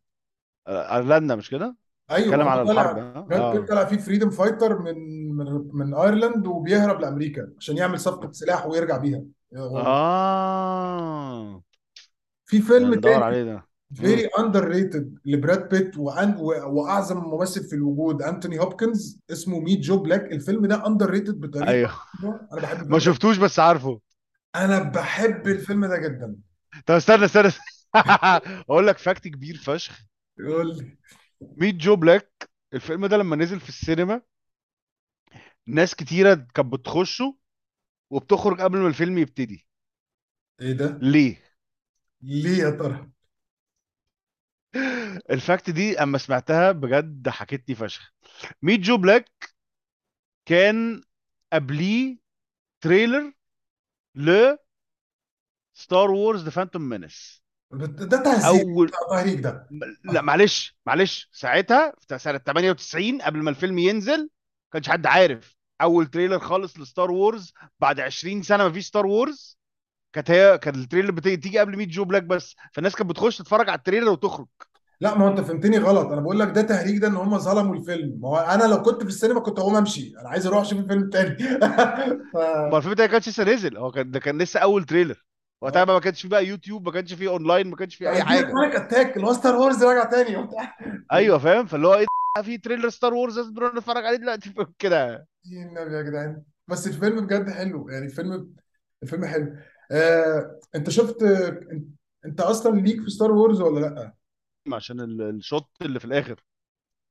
آه، ايرلندا، مش كده؟ ايوه، ما بيتكلم هو على الحرب. طالع اه براد بيت، اه طالع فيه فريدم فايتر من من من ايرلند، وبيهرب لامريكا عشان يعمل صفقة سلاح ويرجع بيها. آه، اه في ده فيلم ندور تاني عليه ده. مم. فيري اندر ريتد لبراد بيت وأن... و... واعظم ممثل في الوجود انتوني هوبكنز، اسمه ميت جو بلاك. الفيلم ده اندر ريتد بطريقه، ايوه انا بحب ما الفيلم ده، شفتوش بس عارفه. انا بحب الفيلم ده جدا. طب استنى استنى استنى. اقول لك فاكت كبير فشخ. يقول لي ميت جو بلاك الفيلم ده لما نزل في السينما ناس كتيره كانت بتخشه وبتخرج قبل ما الفيلم يبتدي. ايه ده ليه؟ ليه يا ترى؟ الفاكت دي اما سمعتها بجد ضحكتني فشخ. ميت جو بلاك كان قبليه تريلر ل ستار وورز ذا فانتوم مينس. بت- ده تهزيق، اول ده تهريج ده. لا معلش معلش، ساعتها في سنة ثمانية وتسعين قبل ما الفيلم ينزل ما كانش حد عارف. اول تريلر خالص لستار وورز بعد عشرين سنة ما فيش ستار وورز، كانت هي كان التريلر بتيجي تيجي قبل ميت جو بلاك بس، فالناس كانت بتخش تتفرج على التريلر وتخرج. لا، ما هو انت فهمتني غلط، انا بقول لك ده تهريج، ده ان هم ظلموا الفيلم. ما هو انا لو كنت في السينما كنت هقوم امشي، انا عايز اروح اشوف الفيلم تاني. ف... ما الفيلم ده ما كانش لسه نزل، هو كان ده كان لسه اول تريلر وقتها. بقى ما كانش فيه بقى يوتيوب، ما كانش فيه اونلاين، ما كانش فيه اي هيجي لك حاجة. بانيك اتاك اللي هو ستار وورز راجع تاني وبتاع. ايوه فاهم. فاللي هو ايه ده، في تريلر ستار وورز لازم نروح نتفرج عليه دلوقتي كده. يا النبي يا جدعان، بس الفيلم بجد حلو يعني، الفيلم الفيلم حلو. آه، انت شفت انت انت اصلا ليك في ستار وورز ولا لا؟ عشان ال- الشوط اللي في الاخر،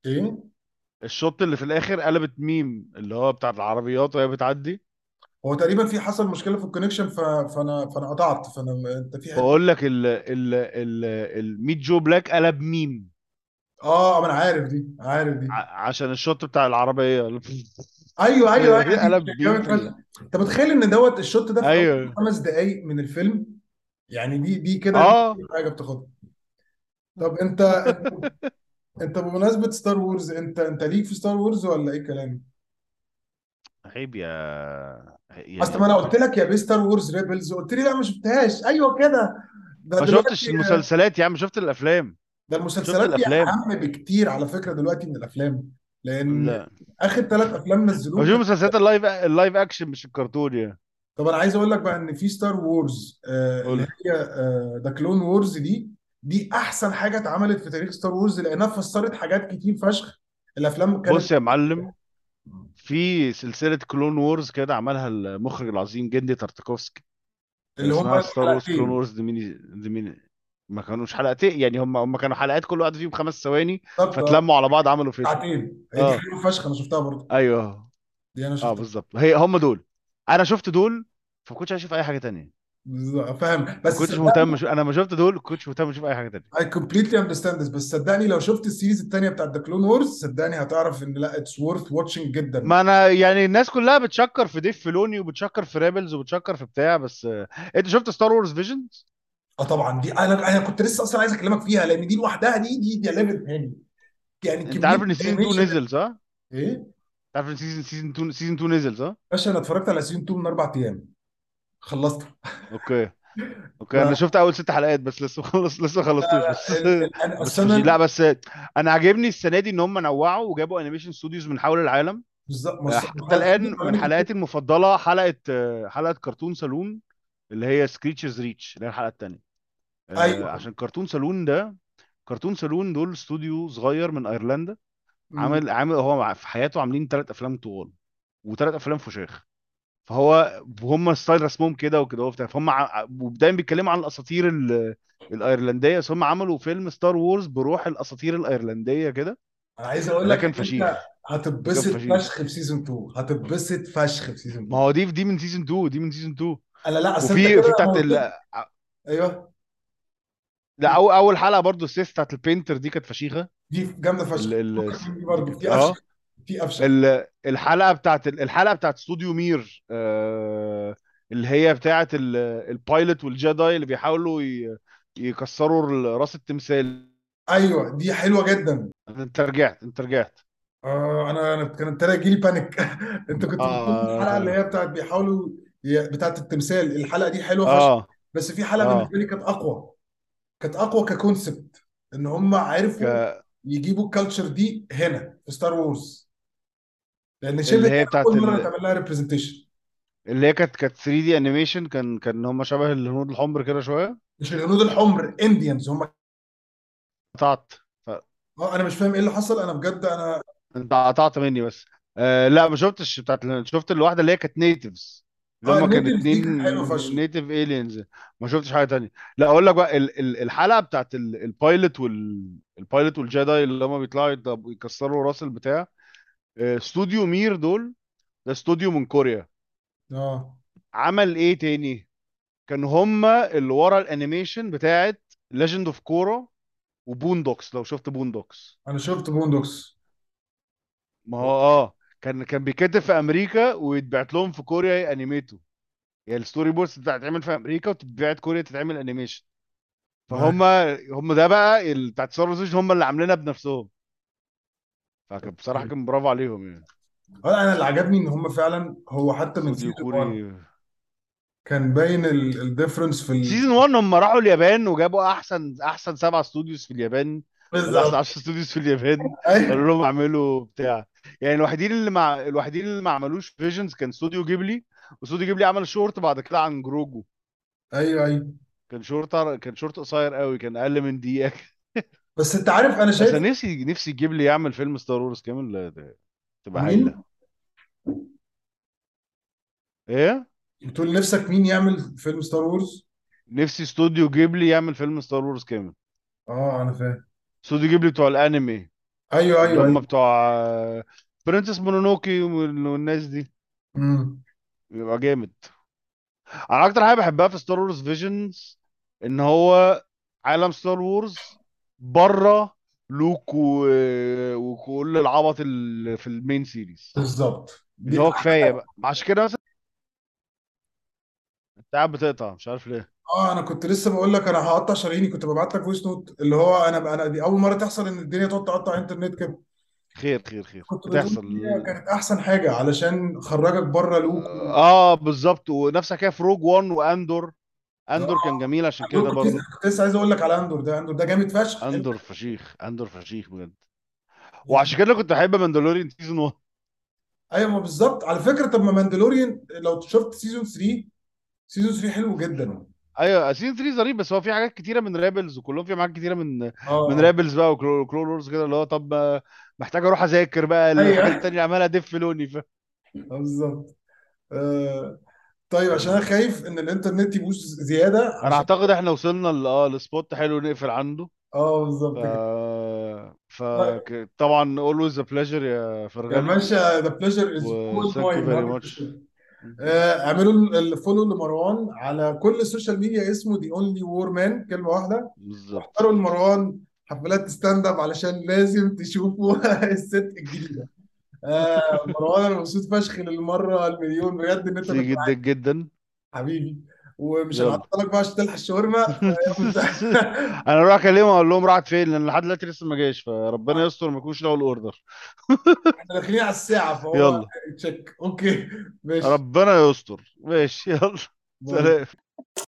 ايه الشوط اللي في الاخر قلبت ميم، اللي هو بتاع العربيات وهي بتعدي. هو تقريبا في حصل مشكله في الكونكشن، ف... فانا فانا قطعت. فانا انت في حته بقول لك ال ال ال الميت جو بلاك قلب ميم اه ما انا عارف دي، عارف دي. ع- عشان الشوط بتاع العربيه. ايوه ايوه ايوه دي قلب ميم جامد فشخ. فيها. انت متخيل ان دوت الشوت ده في اول ايوه خمس دقائق من الفيلم يعني؟ دي دي كده دي اه حاجه بتاخدها. طب انت انت بمناسبه ستار وورز، انت انت ليك في ستار وورز ولا ايه كلام؟ عيب يا اصل ما يعني. انا قلت لك يا بيه ستار وورز ريبلز، قلت لي لا ما شفتهاش. ايوه كده ما شفتش المسلسلات يا عم، شفت الافلام. ده المسلسلات دي الافلام اهم بكتير على فكره دلوقتي من الافلام، لان لا. اخر ثلاث افلام نزلوهم بشوف مسلسلات اللايف اللايف اكشن مش الكرتون يعني. طب انا عايز اقول لك بقى ان في ستار وورز آه اللي هي ذا آه كلون وورز، دي دي احسن حاجه اتعملت في تاريخ ستار وورز لانها فسرت حاجات كتير فشخ. الافلام كانت بص يا معلم، في سلسله كلون وورز كده عملها المخرج العظيم جندي تارتاكوفسكي اللي هم ستار وورز كلون وورز دي ميني دي ميني ما كانوش حلقتين يعني، هم هم كانوا حلقات كل واحد فيهم خمس ثواني فتلموا على بعض عملوا فيلم ساعتين. دي حلوه فشخ انا شفتها برضه. ايوه دي انا شفتها اه بالظبط، هي هم دول. انا شفت دول فما كنتش هشوف اي حاجه تانية فاهم، بس كنتش مهتم. انا ما شفت دول كنتش مهتم اشوف اي حاجه تانية. I completely understand this، بس صدقني لو شفت السيريز التانية بتاعه The Clone Wars صدقني هتعرف ان لا it's worth watching جدا. ما انا يعني الناس كلها بتشكر في ديف فيلوني وبتشكر في ريبلز وبتشكر في بتاع، بس انت شفت Star Wars Visions؟ اه طبعا دي انا انا كنت لسه اصلا عايز اكلمك فيها لان دي لوحدها دي دي دي ليفل ثاني يعني. انت عارف ان سيزون اتنين نزل صح؟ ايه؟ تعرف ان سيزون سيزون اتنين سيزون اتنين نزل صح؟ باشا انا اتفرجت على سيزون اتنين من اربع ايام خلصته. اوكي اوكي انا شفت اول ست حلقات بس لسه خلص لسه ما خلصتوش. بس انا اصلا لا بس انا عاجبني السنه دي ان هم نوعوا وجابوا انيميشن ستوديوز من حول العالم. بالظبط حتى الان من حلقاتي المفضله حلقه حلقه كرتون سالون اللي هي سكريتشرز ريتش اللي هي الحلقه الثانيه. ايوه عشان كرتون سالون ده كرتون سالون دول استوديو صغير من ايرلندا عامل عامل هو في حياته عاملين ثلاث افلام طوال وثلاث افلام فشاخ، فهو هم ستايل رسمهم كده وكده وبتاع، فهم دايما بيتكلموا عن الاساطير الايرلنديه، فهم عملوا فيلم ستار وورز بروح الاساطير الايرلنديه كده. انا عايز اقول لك انت هتتبسط فشخ في سيزون اتنين، هتتبسط فشخ في سيزون اتنين. ما هو دي دي من سيزون اتنين دي من سيزون اتنين انا لا اصل في في بتاعت ال... ايوه لا اول حلقه برضو السيس بتاعت البينتر دي كانت فشيخه دي جامده فشخ ال... دي برضو في قفشه في قفشه ال... الحلقه بتاعت ال... الحلقه بتاعت استوديو مير آه... اللي هي بتاعت ال... البايلوت والجداي اللي بيحاولوا ي... يكسروا راس التمثال. ايوه دي حلوه جدا. انت رجعت انت رجعت اه انا انا كانت جالي لي بانيك. انت كنت آه... الحلقه اللي هي بتاعت بيحاولوا بتاعت التمثال الحلقه دي حلوه فشخ آه. بس في حلقه آه. بالنسبه لي كانت اقوى كانت اقوى ككونسبت ان هم عارفوا ك... يجيبوا الكالتشر دي هنا في ستار وورز لان شبه كل مره تعمل لها ريبريزنتيشن اللي هي كانت كانت ثري دي انيميشن كان كان هم شبه الهنود الحمر كده شويه. مش الهنود الحمر انديانز هم قطعت ف... اه انا مش فاهم ايه اللي حصل انا بجد انا انت قطعت مني بس آه لا ما شفتش بتاعت شفت الواحده اللي هي كانت نيتيفز لما كان اتنين نيتيف ايلينز ما شفتش حاجه تانية. لا اقول لك بقى الحلقه بتاعت البايلوت والبايلوت والجداي اللي هم بيطلعوا يكسروا راس البتاع استوديو مير دول ده استوديو من كوريا اه عمل ايه تاني كان هم اللي ورا الانيميشن بتاعت ليجند اوف كورا وبوندوكس. لو شفت بوندوكس انا شفت بوندوكس ما هو اه كان كان بيكتب في امريكا ويتبعت لهم في كوريا يانيميتو يعني الستوري بوردز بتتعمل في امريكا وتتبعت كوريا تتعمل انيميشن فهم هم ده بقى بتاع السورس هم اللي عاملينها بنفسهم فكان بصراحه كان برافو عليهم يعني. انا اللي عجبني ان هم فعلا هو حتى من سيزون كان باين الديفرنس في سيزون واحد هم راحوا اليابان وجابوا احسن احسن سبع استوديوز في اليابان بالظبط عشرة استوديوز في اليابان قالوا لهم اعملوا بتاع يعني. الوحيدين اللي مع الوحيدين اللي ما عملوش فيجنز كان استوديو جيبلي واستوديو جيبلي عمل شورت بعد كده عن جروجو. ايوه ايوه كان شورت كان شورت قصير قوي كان اقل من دقيقه. بس انت عارف انا شايف انا نفسي نفسي جيبلي يعمل فيلم ستار وورز كامل تبقى حلوه. ايه بتقول نفسك مين يعمل فيلم ستار وورز؟ نفسي استوديو جيبلي يعمل فيلم ستار وورز كامل. اه انا فاهم استوديو جيبلي بتوع الانمي. ايوه ايوه هم أيوة. بتوع برنسس مونونوكي والناس دي امم يبقى جامد. انا اكتر حاجه بحبها في ستار وورز فيجنز ان هو عالم ستار وورز بره لوك و... وكل العبط اللي في المين سيريز بالظبط اللي هو كفايه بقى. عشان كده مثلا انت قاعد بتقطع مش عارف ليه. اه انا كنت لسه بقول لك انا هقطع شراييني كنت ببعت لك فويس نوت اللي هو انا انا دي اول مره تحصل ان الدنيا تقعد تقطع انترنت كده. خير خير خير بتحصل كانت احسن حاجه علشان خرجك بره لوك و... اه بالظبط ونفسك كده في روج وان واندور اندور كان جميل عشان كده اندور كنت برضه. كنت لسه عايز اقول لك على اندور ده، اندور ده جامد فشخ. اندور فشيخ، اندور فشيخ بجد، وعشان كده كنت بحب ماندلوريان سيزون واحد. ايوه ما بالظبط على فكره. طب ما ماندلوريان لو شفت سيزون ثلاثة، سيزون ثلاثة حلو جدا. ايوه سيزون ثلاثة ظريف، بس هو في حاجات كتيره من رابلز، وكلهم في حاجات كتيره من من اه رابلز بقى وكلور وورز كده، اللي هو طب آه، محتاج اروح اذاكر بقى الحاجات ايوه التانيه اللي عمالها دف لوني. ف... بالظبط. آه. طيب عشان انا خايف ان الانترنت يبوظ زياده انا عشان اعتقد احنا وصلنا ل- اه لسبوت حلو نقفل عنده. اه ف بالظبط كده. ف طيب ك- طبعا always a pleasure يا يا فرغالي، باشا ذا بليجر از و اولد thank you very ماين. much. آه، اعملوا الفولو لمروان على كل السوشيال ميديا، اسمه دي اونلي وور مان، كلمه واحده. بالظبط واحضروا لمروان حفلات ستاند اب علشان لازم تشوفوا الست الجديده. آه مروان انا مبسوط فشخ للمره المليون بجد ان انت ميرسي كنت جدا معايا جدا. حبيبي، ومش يلا هنعطلك بقى عشان تلحق الشاورما فيلا. انا اروح اكلمهم اقول لهم راحت فين، لان لحد دلوقتي لسه ما جاش، فربنا يستر ما يكونوش لقوا الاوردر. احنا داخلين على الساعه فهو يلا تشيك. اوكي ماشي، ربنا يستر، ماشي يلا باي. سلام.